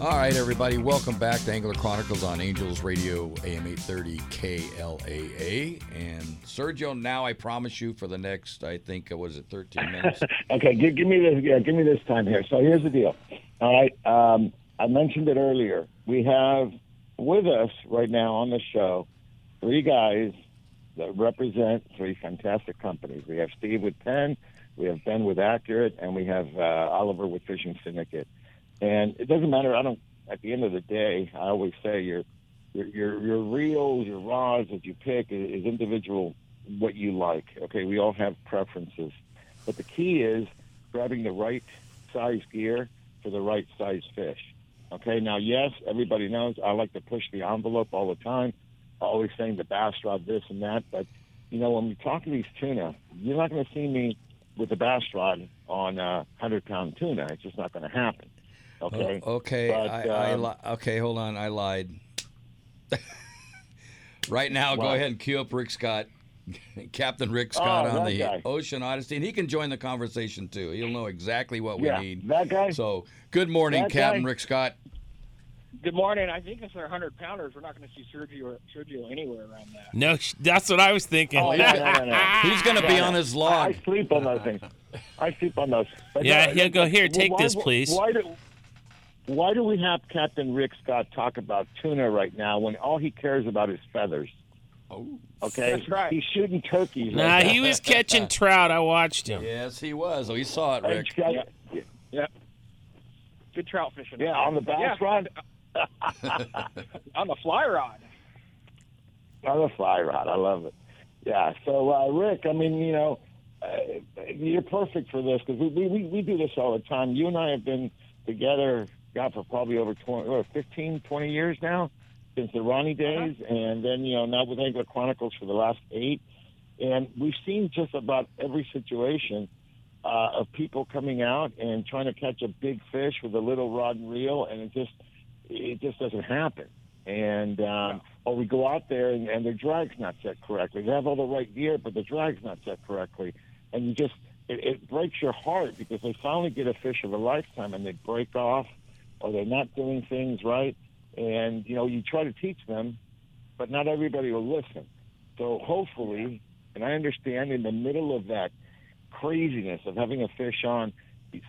All right, everybody, welcome back to Angler Chronicles on Angels Radio, AM 830 KLAA. And Sergio, now I promise you for the next, I think, was it 13 minutes? Okay, give me this time here. So here's the deal. All right, I mentioned it earlier. We have with us right now on the show three guys that represent three fantastic companies. We have Steve with Penn, we have Ben with Accurate, and we have Oliver with Fishing Syndicate. And it doesn't matter. At the end of the day, I always say your reels, your rods that you pick is individual, what you like. Okay, we all have preferences, but the key is grabbing the right size gear for the right size fish. Okay, now yes, everybody knows I like to push the envelope all the time. Always saying the bass rod, this and that, but you know, when we talk to these tuna, you're not going to see me with the bass rod on a 100-pound tuna. It's just not going to happen. Okay. Okay. But, okay. Hold on. I lied. Right now, well, go ahead and cue up Rick Scott, Captain Rick Scott, on the guy. Ocean Odyssey, and he can join the conversation too. He'll know exactly what we need. That guy. So, good morning, Captain Rick Scott. Good morning. I think if they're 100-pounders, we're not going to see Sergio anywhere around that. No, that's what I was thinking. Oh, no. He's going to be on his log. I sleep on those things. But he'll go, here, take this, please. Why do we have Captain Rick Scott talk about tuna right now when all he cares about is feathers? Oh, okay. That's right. He's shooting turkeys. Nah, he was catching trout. I watched him. Yes, he was. Oh, he saw it, Rick. Yeah. Good trout fishing. Yeah, on the bass rod. On the fly rod. On the fly rod. I love it. Yeah. So, Rick, I mean, you know, you're perfect for this because we do this all the time. You and I have been together for probably over 15-20 years now, since the Ronnie days, and then, you know, now with Angler Chronicles for the last 8, and we've seen just about every situation of people coming out and trying to catch a big fish with a little rod and reel, and it just doesn't happen. And or we go out there and their drag's not set correctly. They have all the right gear, but the drag's not set correctly, and you just it breaks your heart because they finally get a fish of a lifetime and they break off, or they're not doing things right. And, you know, you try to teach them, but not everybody will listen. So hopefully, and I understand in the middle of that craziness of having a fish on,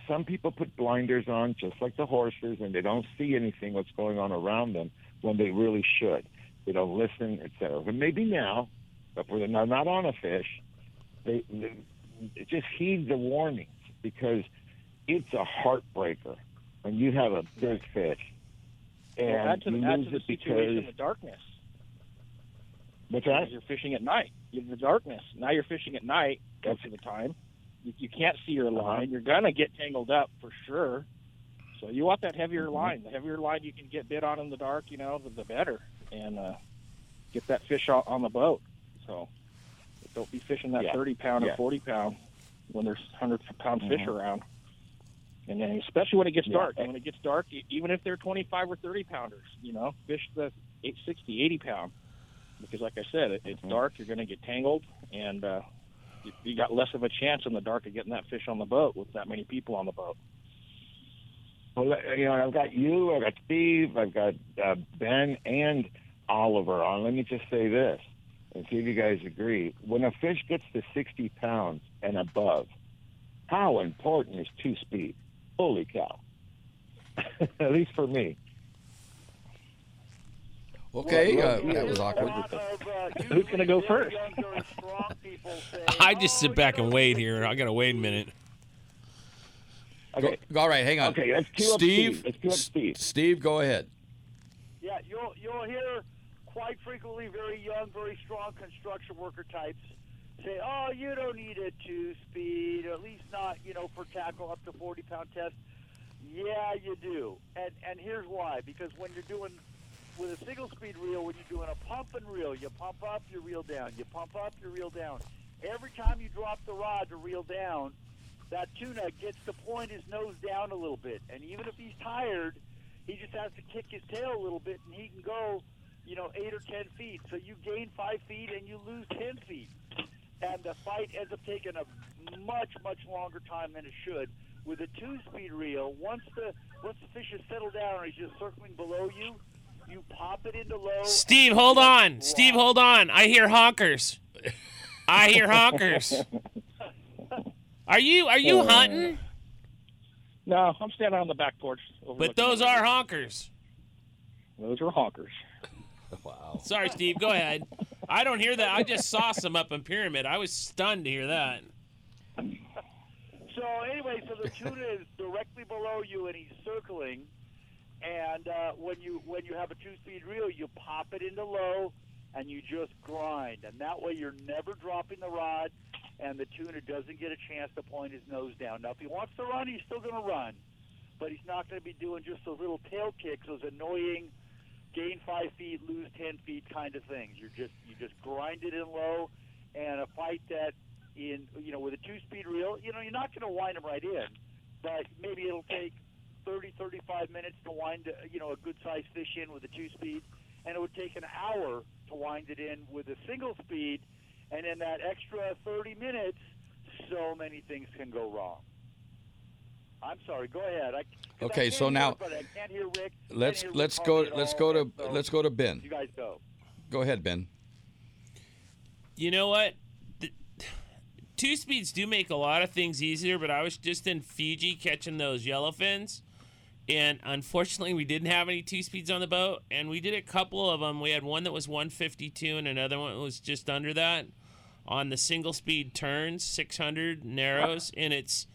some people put blinders on just like the horses, and they don't see anything what's going on around them when they really should. They don't listen, et cetera. But maybe now, but when they're not on a fish, they just heed the warnings, because it's a heartbreaker when you have a big fish and you lose it because of the darkness. What's that? You're fishing at night. You have the darkness. Now you're fishing at night most of the time. You can't see your line. You're going to get tangled up for sure. So you want that heavier line. The heavier line you can get bit on in the dark, you know, the better. And get that fish on the boat. So don't be fishing that 30-pound or 40-pound when there's 100-pound fish around. And then especially when it gets dark. And when it gets dark, even if they're 25 or 30-pounders, you know, fish the 60, 80-pound. Because like I said, it's dark, you're going to get tangled, and you got less of a chance in the dark of getting that fish on the boat with that many people on the boat. Well, you know, I've got you, I've got Steve, I've got Ben and Oliver on. Let me just say this and see if you guys agree. When a fish gets to 60 pounds and above, how important is 2-speed? Holy cow. At least for me. Okay, that was awkward. Who's going to go first? I just sit back and wait here. I got to wait a minute. Okay. All right, hang on. Okay, let's cue up Steve. Steve, go ahead. Yeah, you'll hear quite frequently very young, very strong construction worker types say, oh, you don't need a 2-speed, at least not, you know, for tackle up to 40-pound test. Yeah, you do. And here's why. Because when you're doing with a single speed reel, when you're doing a pump and reel, you pump up, you reel down, you pump up, you reel down. Every time you drop the rod to reel down, that tuna gets to point his nose down a little bit. And even if he's tired, he just has to kick his tail a little bit, and he can go, 8 or 10 feet. So you gain 5 feet and you lose 10 feet. And the fight ends up taking a much, much longer time than it should. With a two-speed reel, once the fish is settled down and he's just circling below you, you pop it into low. Steve, hold on. Wow. Steve, hold on. I hear honkers. I hear honkers. Are you hunting? No, I'm standing on the back porch. But those are honkers. Those are honkers. Wow. Sorry, Steve. Go ahead. I don't hear that. I just saw some up in Pyramid. I was stunned to hear that. So anyway, so the tuna is directly below you, and he's circling. And when you have a two-speed reel, you pop it into low, and you just grind. And that way you're never dropping the rod, and the tuna doesn't get a chance to point his nose down. Now, if he wants to run, he's still going to run. But he's not going to be doing just those little tail kicks, those annoying gain 5 feet, lose 10 feet kind of things. You just grind it in low, and a fight that with a two-speed reel, you're not going to wind them right in, but maybe it'll take 30, 35 minutes to wind, a good-sized fish in with a two-speed, and it would take an hour to wind it in with a single speed, and in that extra 30 minutes, so many things can go wrong. I'm sorry. Go ahead. Okay. So now I can't hear Rick. Let's go to Ben. You guys go. Go ahead, Ben. You know what? The two speeds do make a lot of things easier, but I was just in Fiji catching those yellowfins, and unfortunately, we didn't have any two speeds on the boat. And we did a couple of them. We had one that was 152, and another one was just under that on the single speed turns, 600 narrows, and it's.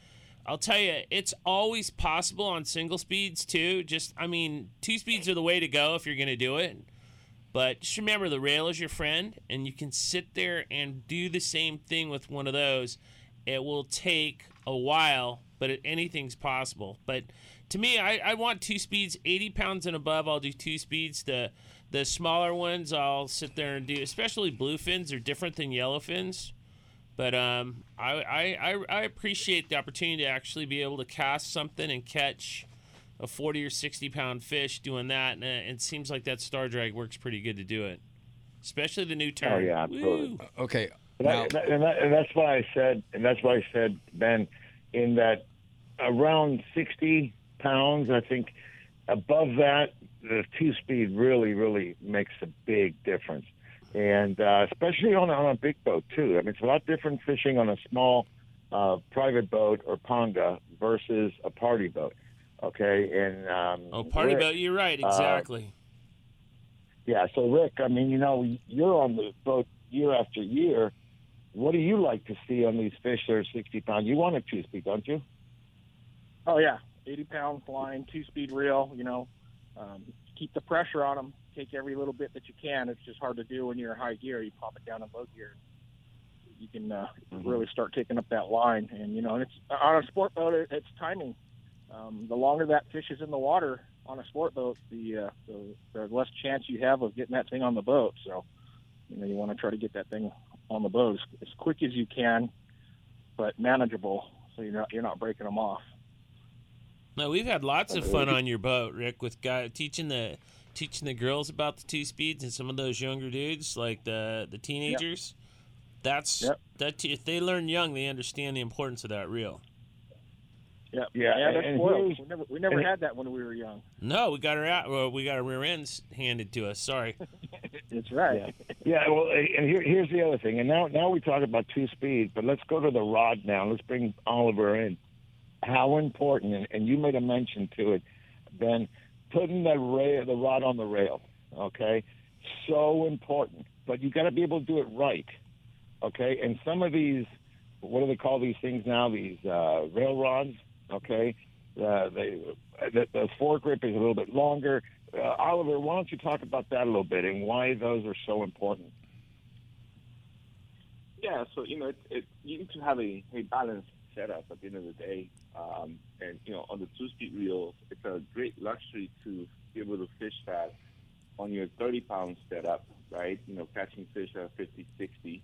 I'll tell you, it's always possible on single speeds, too. Two speeds are the way to go if you're going to do it. But just remember, the rail is your friend, and you can sit there and do the same thing with one of those. It will take a while, but anything's possible. But to me, I want two speeds, 80 pounds and above, I'll do two speeds. The smaller ones, I'll sit there and do, especially bluefins are different than yellowfins. But I appreciate the opportunity to actually be able to cast something and catch a 40 or 60 pound fish doing that, and it seems like that star drag works pretty good to do it, especially the new turn. Oh yeah, absolutely. Woo. Okay, and that's why I said, Ben, in that around 60 pounds, I think above that, the two speed really, really makes a big difference. And especially on a big boat, too. It's a lot different fishing on a small private boat or panga versus a party boat, okay? And party boat, you're right, exactly. So, Rick, you're on the boat year after year. What do you like to see on these fish that are 60 pounds? You want a two-speed, don't you? Oh, yeah, 80-pound line, two-speed reel, keep the pressure on them. Take every little bit that you can. It's just hard to do when you're in high gear. You pop it down in low gear. You can really start taking up that line. And, it's on a sport boat, it's timing. The longer that fish is in the water on a sport boat, the less chance you have of getting that thing on the boat. So, you want to try to get that thing on the boat as quick as you can, but manageable, so you're not breaking them off. No, we've had lots of fun on your boat, Rick, with guys teaching the girls about the two speeds, and some of those younger dudes, like the teenagers, if they learn young, they understand the importance of that reel. Yep. Yeah. That's spoiled. We never had that when we were young. No, we got our rear ends handed to us. Sorry. That's right. Yeah. Well, and here's the other thing. And now we talk about two speeds, but let's go to the rod now. Let's bring Oliver in. How important, and you made a mention to it, Ben. Putting the rod on the rail, okay? So important. But you got to be able to do it right, okay? And some of these, what do they call these things now, these rail rods, okay? The foregrip is a little bit longer. Oliver, why don't you talk about that a little bit and why those are so important? Yeah, so, you need to have a balanced setup at the end of the day. On the two-speed reels, it's a great luxury to be able to fish that on your 30-pound setup, right, you know, catching fish at 50, 60,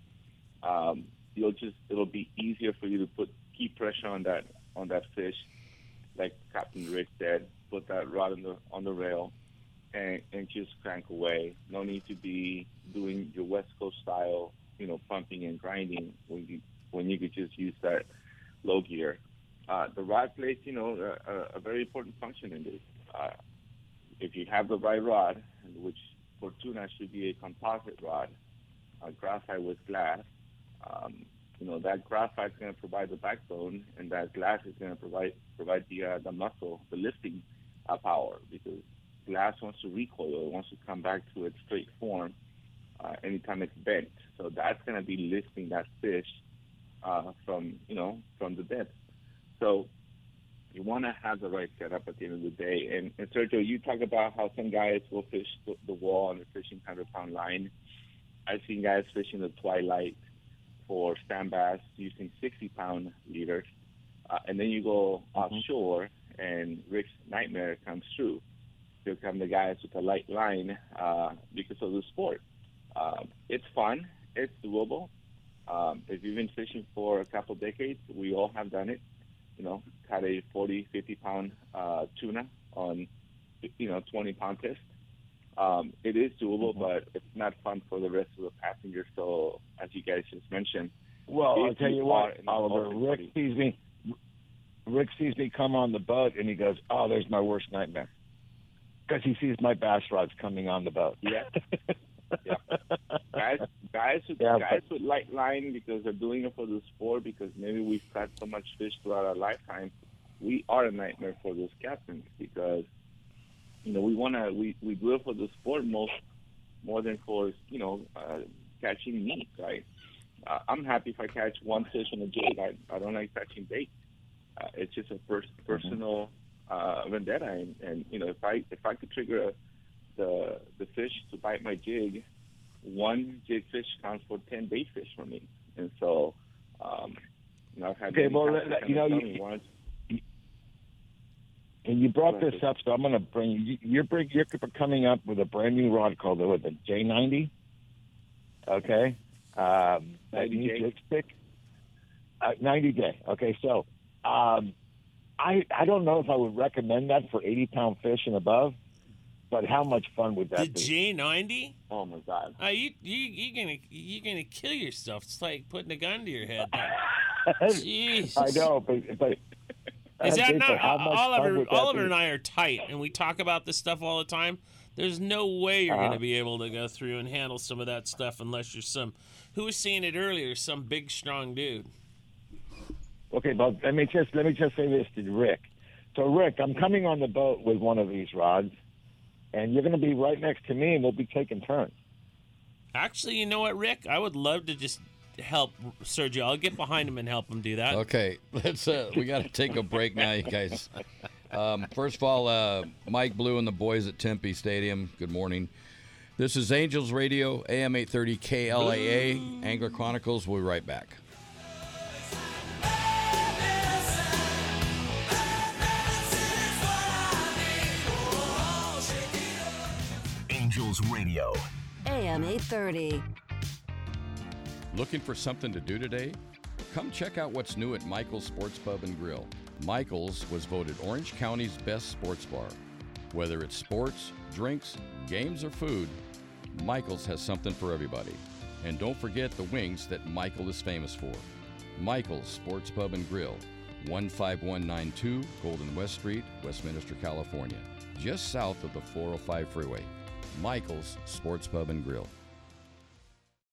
it'll be easier for you to keep pressure on that fish, like Captain Rick said, put that rod on the rail and just crank away. No need to be doing your West Coast style, you know, pumping and grinding when you could just use that low gear. The rod plays, you know, a very important function in this. If you have the right rod, which for tuna should be a composite rod, graphite with glass, you know, that graphite is going to provide the backbone, and that glass is going to provide the muscle, the lifting power, because glass wants to recoil, it wants to come back to its straight form anytime it's bent. So that's going to be lifting that fish from the depth. So you want to have the right setup at the end of the day. And Sergio, you talk about how some guys will fish the wall on the fishing 100-pound line. I've seen guys fishing the twilight for stand bass using 60-pound leaders. And then you go offshore, and Rick's nightmare comes true. Here come the guys with a light line because of the sport. It's fun. It's doable. If you've been fishing for a couple decades, we all have done it. You know, caught a 40, 50-pound tuna on, you know, 20-pound test. It is doable, but it's not fun for the rest of the passengers. So, as you guys just mentioned, well, I'll tell you what, Oliver. Rick sees me come on the boat, and he goes, "Oh, there's my worst nightmare," because he sees my bass rods coming on the boat. Yeah, yeah. Guys with light line, because they're doing it for the sport, because maybe we've caught so much fish throughout our lifetime, we are a nightmare for those captains, because, you know, we do it for the sport more than for, you know, catching meat, right? I'm happy if I catch one fish on a jig. I don't like catching bait. It's just a personal vendetta, and you know, if I could trigger the fish to bite my jig, one jig fish counts for 10 bait fish for me, and so you know, I've had And you brought this up, so I'm going to bring you. You're coming up with a brand new rod called the J90. Okay, 90 jig, 90 day. Okay, so I don't know if I would recommend that for 80-pound fish and above, but how much fun would that be? The J90. Oh my God! You're gonna kill yourself. It's like putting a gun to your head. Jeez. I know, but. Is that not Oliver and I are tight, and we talk about this stuff all the time. There's no way you're going to be able to go through and handle some of that stuff unless you're who was saying it earlier, some big strong dude. Okay, but let me just say this to Rick. So Rick, I'm coming on the boat with one of these rods, and you're going to be right next to me, and we'll be taking turns. Actually, you know what, Rick? I would love to just help Sergio. I'll get behind him and help him do that. Okay, let's we got to take a break now, you guys. First of all, Mike Blue and the boys at Tempe Stadium, good morning. This is Angels Radio, AM 830 KLAA, Angler Chronicles. We'll be right back. Angels Radio, AM 830. Looking for something to do today? Come check out what's new at Michael's Sports Pub and Grill. Michael's was voted Orange County's best sports bar. Whether it's sports, drinks, games, or food, Michael's has something for everybody. And don't forget the wings that Michael is famous for. Michael's Sports Pub and Grill, 15192 Golden West Street, Westminster, California, just south of the 405 freeway. Michael's Sports Pub and Grill.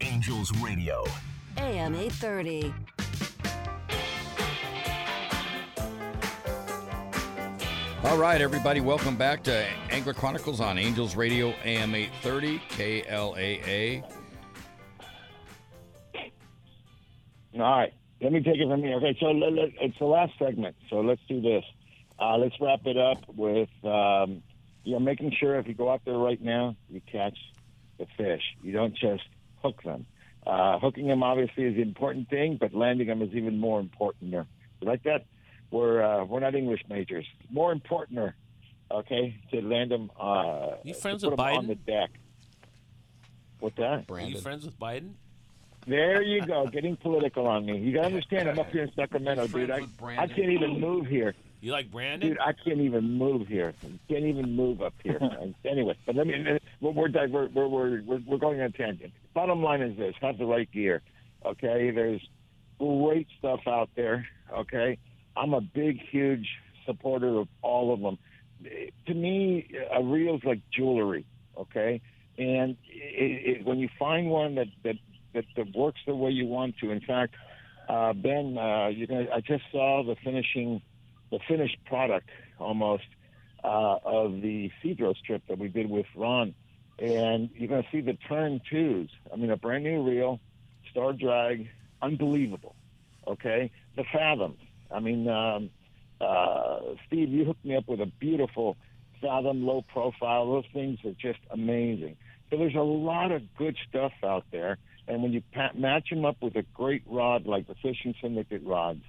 Angels Radio, AM 830. All right, everybody, welcome back to Angler Chronicles on Angels Radio, AM 830, KLAA. All right, let me take it from here. Okay, so it's the last segment, so let's do this. Let's wrap it up with, making sure if you go out there right now, you catch the fish. You don't just hook them. Hooking them, obviously, is the important thing, but landing them is even more important there. You like that? We're not English majors. More important, okay, to land them. You friends with Biden? On the deck. What's that? Brandon. Are you friends with Biden? There you go, getting political on me. You gotta understand, I'm up here in Sacramento, dude. I can't even move here. You like Brandon? Dude, I can't even move here. I can't even move up here. Anyway, but let me. We're going on a tangent. Bottom line is this: have the right gear. Okay, there's great stuff out there. Okay. I'm a big, huge supporter of all of them. To me, a reel's like jewelry, okay? And when you find one that works the way you want to. In fact, Ben, I just saw the finished product almost of the Cedro strip that we did with Ron, and you're going to see the turn twos. I mean, a brand new reel, star drag, unbelievable, okay? The fathoms. I mean, Steve, you hooked me up with a beautiful fathom, low profile. Those things are just amazing. So there's a lot of good stuff out there. And when you match them up with a great rod like the Fishing Syndicate rods,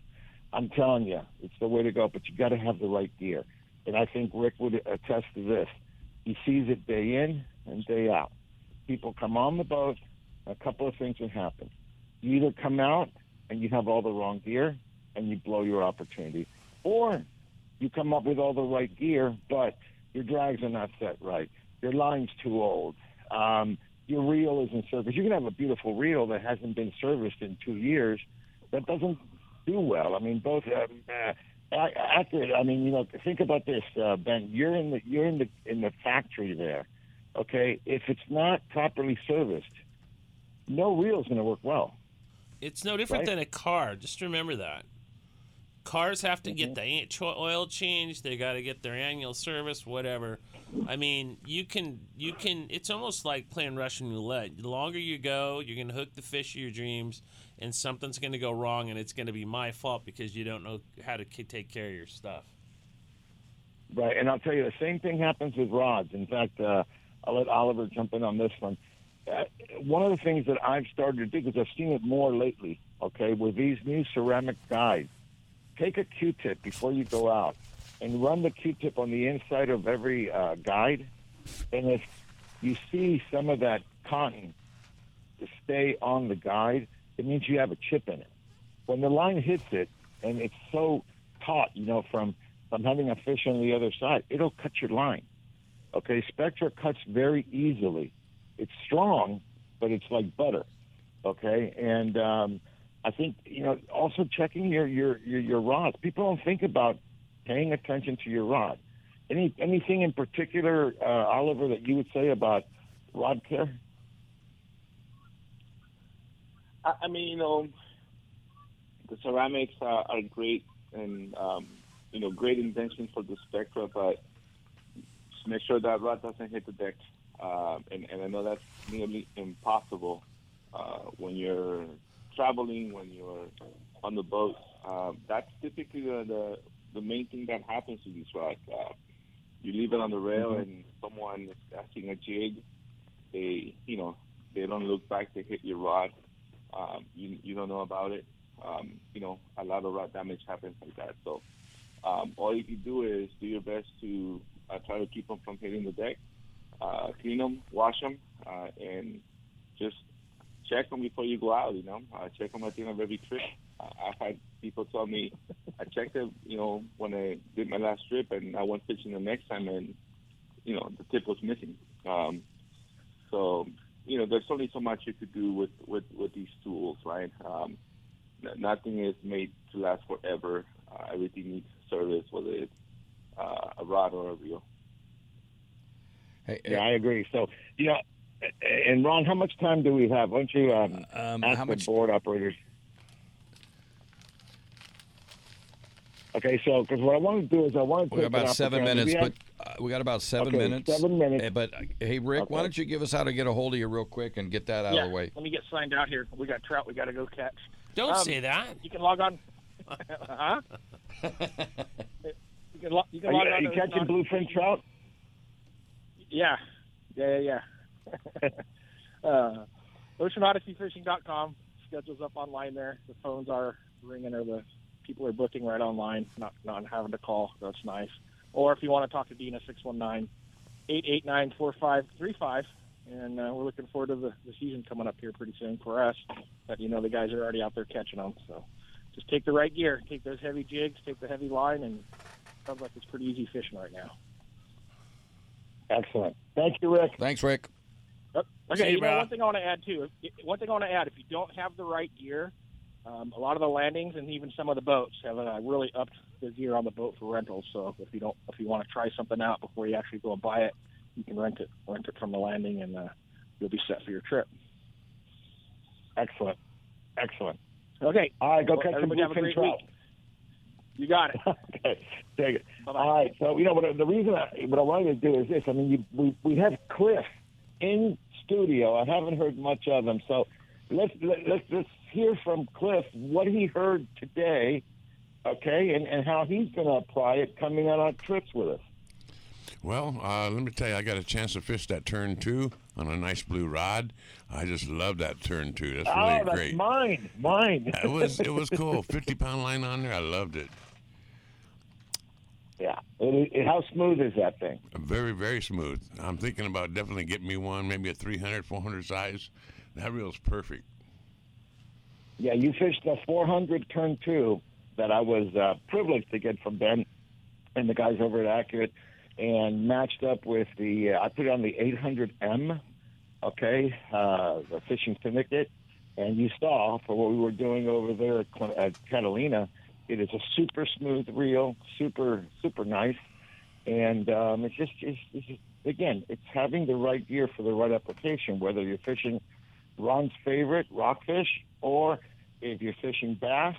I'm telling you, it's the way to go. But you got to have the right gear. And I think Rick would attest to this. He sees it day in and day out. People come on the boat. A couple of things will happen. You either come out and you have all the wrong gear, and you blow your opportunity. Or you come up with all the right gear, but your drags are not set right. Your line's too old. Your reel isn't serviced. You can have a beautiful reel that hasn't been serviced in 2 years that doesn't do well. I mean, both accurate. I mean, think about this, Ben. You're in the factory there. Okay, if it's not properly serviced, no reel's going to work well. It's no different than a car. Just remember that. Cars have to get the oil change. They got to get their annual service, whatever. I mean, you can. It's almost like playing Russian roulette. The longer you go, you're going to hook the fish of your dreams, and something's going to go wrong, and it's going to be my fault because you don't know how to take care of your stuff. Right, and I'll tell you, the same thing happens with rods. In fact, I'll let Oliver jump in on this one. One of the things that I've started to do, because I've seen it more lately, okay, with these new ceramic guides. Take a Q-tip before you go out and run the Q-tip on the inside of every guide. And if you see some of that cotton stay on the guide, it means you have a chip in it. When the line hits it, and it's so taut, from having a fish on the other side, it'll cut your line. Okay, Spectra cuts very easily. It's strong, but it's like butter, okay? And I think, also checking your rods. People don't think about paying attention to your rod. Anything in particular, Oliver, that you would say about rod care? I mean, the ceramics are great and, great invention for the Spectra, but just make sure that rod doesn't hit the deck. And I know that's nearly impossible when you're traveling, when you're on the boat. That's typically the main thing that happens to these rods. You leave it on the rail, and someone is casting a jig. They don't look back. They hit your rod. You don't know about it. A lot of rod damage happens like that. So all you can do is do your best to try to keep them from hitting the deck. Clean them, wash them, and just check them before you go out, Check them at the end of every trip. I've had people tell me, I checked it, when I did my last trip and I went fishing the next time and, the tip was missing. There's only so much you could do with these tools, right? Nothing is made to last forever. Everything needs service, whether it's a rod or a reel. Yeah, I agree. So, and Ron, how much time do we have? Why don't you ask the board operators? Okay, so because what I want to do is I want to take about 7 minutes, we got about seven minutes. 7 minutes. But hey, Rick, why don't you give us how to get a hold of you real quick and get that out of the way? Let me get signed out here. We got trout. We got to go catch. Don't say that. You can log on. Huh? you can log on. Are you catching bluefin trout? Yeah. OceanOdysseyFishing.com. Schedule's up online there. The phones are ringing or the people are booking right online, not having to call. That's nice. Or if you want to talk to Dina, 619-889-4535. And we're looking forward to the season coming up here pretty soon for us. But, you know, the guys are already out there catching them. So just take the right gear. Take those heavy jigs. Take the heavy line. And it sounds like it's pretty easy fishing right now. Excellent. Thank you, Rick. Thanks, Rick. Okay, you know, one thing I want to add, too. If you don't have the right gear, a lot of the landings and even some of the boats have really upped the gear on the boat for rentals. So if you want to try something out before you actually go and buy it, you can rent it from the landing, and you'll be set for your trip. Excellent. Okay. All right, go catch some bluefin trout. You got it. Okay, take it. Bye-bye. All right. So the reason I wanted to do is this. I mean, we have Cliff in studio. I haven't heard much of him, so let's hear from Cliff what he heard today, okay, and how he's going to apply it coming on our trips with us. Well, let me tell you, I got a chance to fish that turn two on a nice blue rod. I just love that turn two. That's really great. That's mine. It was cool. 50-pound line on there. I loved it. Yeah. How smooth is that thing? Very, very smooth. I'm thinking about definitely getting me one, maybe a 300, 400 size. That reel's perfect. Yeah, you fished the 400 turn two that I was privileged to get from Ben and the guys over at Accurate, and matched up with the I put it on the 800M, okay, the Fishing Syndicate, and you saw for what we were doing over there at Catalina, it is a super smooth reel, super, super nice, and it's just again, it's having the right gear for the right application, whether you're fishing Ron's favorite, rockfish, or if you're fishing bass,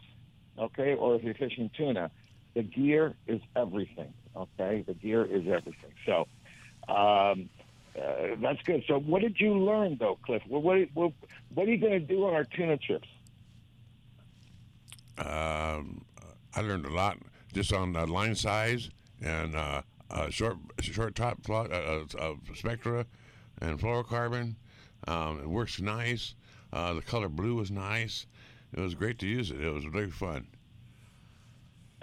okay, or if you're fishing tuna. The gear is everything, okay? The gear is everything. So that's good. So what did you learn, though, Cliff? What are you going to do on our tuna trips? I learned a lot just on line size and short top plot of spectra and fluorocarbon. It works nice. The color blue was nice. It was great to use it. It was really fun.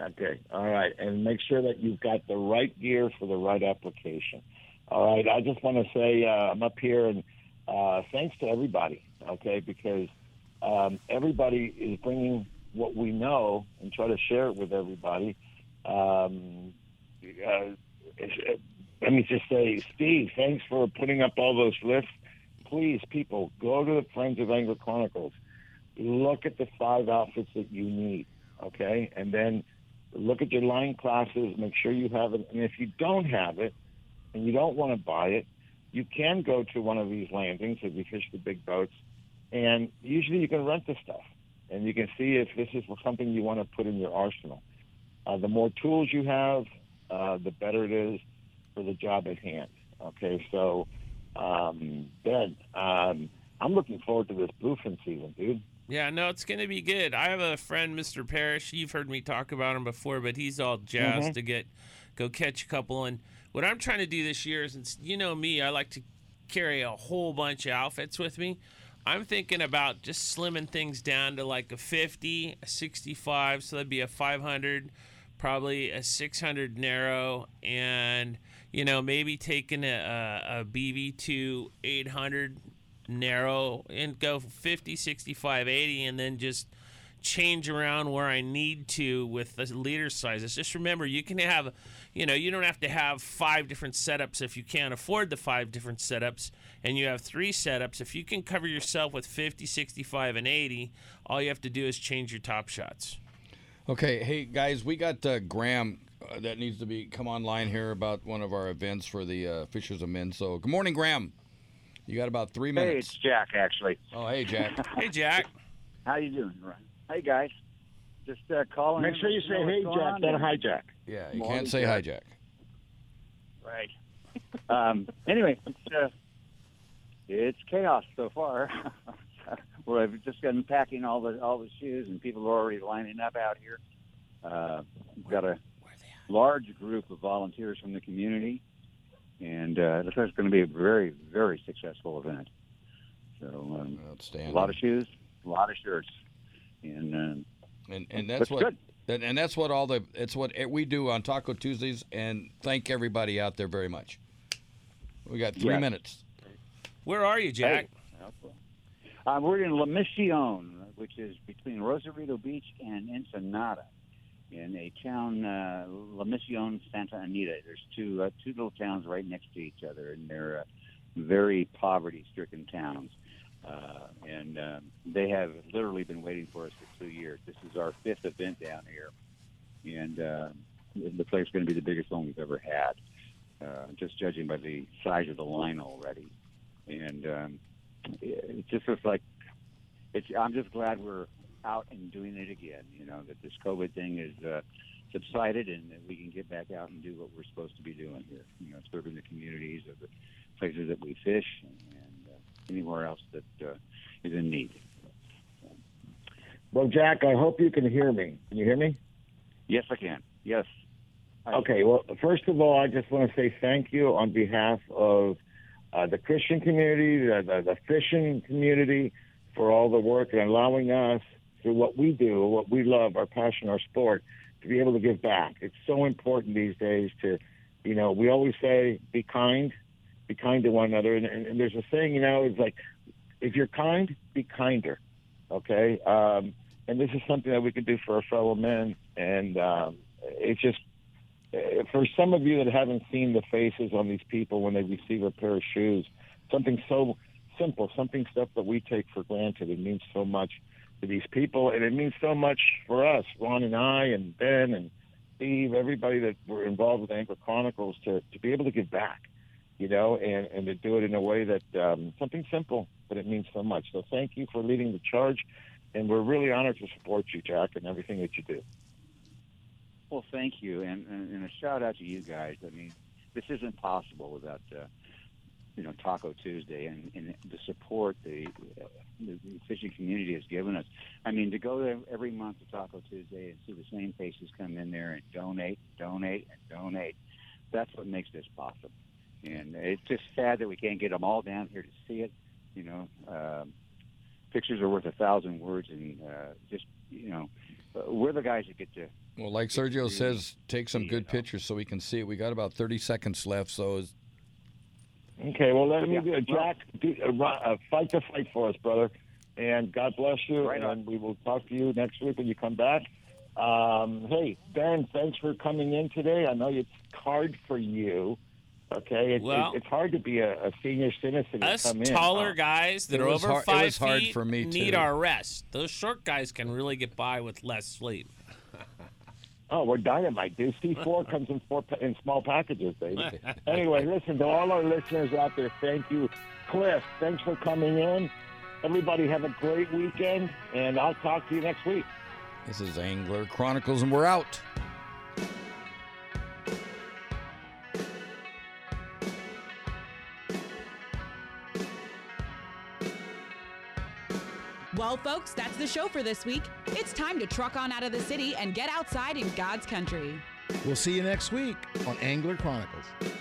Okay. All right. And make sure that you've got the right gear for the right application. All right. I just want to say I'm up here, and thanks to everybody, okay, because everybody is bringing what we know and try to share it with everybody. Let me just say, Steve, thanks for putting up all those lists. Please, people, go to the Friends of Angler Chronicles. Look at the 5 outfits that you need, okay? And then look at your line classes. Make sure you have it. And if you don't have it and you don't want to buy it, you can go to one of these landings if you fish the big boats. And usually you can rent the stuff, and you can see if this is something you want to put in your arsenal. The more tools you have, the better it is for the job at hand, okay? So... Ben, I'm looking forward to this bluefin season, dude. Yeah, no, it's going to be good. I have a friend, Mr. Parrish. You've heard me talk about him before, but he's all jazzed to go catch a couple. And what I'm trying to do this year is, and you know me, I like to carry a whole bunch of outfits with me. I'm thinking about just slimming things down to like a 50, a 65, so that'd be a 500, probably a 600 narrow, and... You know, maybe taking a BV2 800 narrow and go 50, 65, 80, and then just change around where I need to with the leader sizes. Just remember, you can have, you know, you don't have to have 5 different setups if you can't afford the 5 different setups, and you have 3 setups. If you can cover yourself with 50, 65, and 80, all you have to do is change your top shots. Okay, hey, guys, we got Graham that needs to be come online here about one of our events for the Fishers of Men. So, good morning, Graham. You got about 3 minutes. Hey, it's Jack, actually. Oh, hey, Jack. How you doing, Ryan? Hey, guys. Just call him. Make sure you say, hey, Jack, not hijack. Yeah, you can't say hijack. Right. Anyway, it's chaos so far. We've just been packing all the shoes, and people are already lining up out here. We've got a large group of volunteers from the community, and looks like it's going to be a very, very successful event. So a lot of shoes, a lot of shirts, and that's what good. And that's what we do on Taco Tuesdays. And thank everybody out there very much. We got 3 minutes. Where are you, Jack? Hey. We're in La Mission, which is between Rosarito Beach and Ensenada, in a town, La Mission, Santa Anita. There's two little towns right next to each other, and they're very poverty-stricken towns. And they have literally been waiting for us for 2 years. This is our fifth event down here, and the place is going to be the biggest one we've ever had, just judging by the size of the line already. And it just looks like I'm just glad we're out and doing it again, you know, that this COVID thing is subsided and that we can get back out and do what we're supposed to be doing here, you know, serving the communities of the places that we fish and anywhere else that is in need. Well, Jack, I hope you can hear me. Can you hear me? Yes, I can. Yes. Okay. Well, first of all, I just want to say thank you on behalf of the Christian community, the fishing community, for all the work and allowing us, through what we do, what we love, our passion, our sport, to be able to give back. It's so important these days to, you know, we always say be kind to one another. And there's a saying, you know, it's like, if you're kind, be kinder, okay? And this is something that we can do for our fellow men. And it's just, for some of you that haven't seen the faces on these people when they receive a pair of shoes, something so simple, something stuff that we take for granted, it means so much to these people, and it means so much for us, Ron and I and Ben and Steve, everybody that were involved with Angler Chronicles, to be able to give back, you know, and to do it in a way that something simple, but it means so much. So thank you for leading the charge, and we're really honored to support you, Jack, and everything that you do. Well, thank you, and a shout-out to you guys. I mean, this isn't possible without, you know, Taco Tuesday and the support the fishing community has given us. I mean, to go there every month to Taco Tuesday and see the same faces come in there and donate, that's what makes this possible. And it's just sad that we can't get them all down here to see it. You know, pictures are worth 1,000 words, and just, you know, we're the guys that get to... Well, like Sergio says, take some good pictures so we can see it. We got about 30 seconds left, so... Okay, well, let me do Jack, fight the fight for us, brother. And God bless you, right, and we will talk to you next week when you come back. Hey, Ben, thanks for coming in today. I know it's hard for you, okay? It's hard to be a senior citizen to come in. Us taller guys that are over 5 feet need our rest. Those short guys can really get by with less sleep. Oh, we're dynamite, dude. C-4 comes in small packages, baby. Anyway, listen, to all our listeners out there, thank you. Cliff, thanks for coming in. Everybody have a great weekend, and I'll talk to you next week. This is Angler Chronicles, and we're out. Well, folks, that's the show for this week. It's time to truck on out of the city and get outside in God's country. We'll see you next week on Angler Chronicles.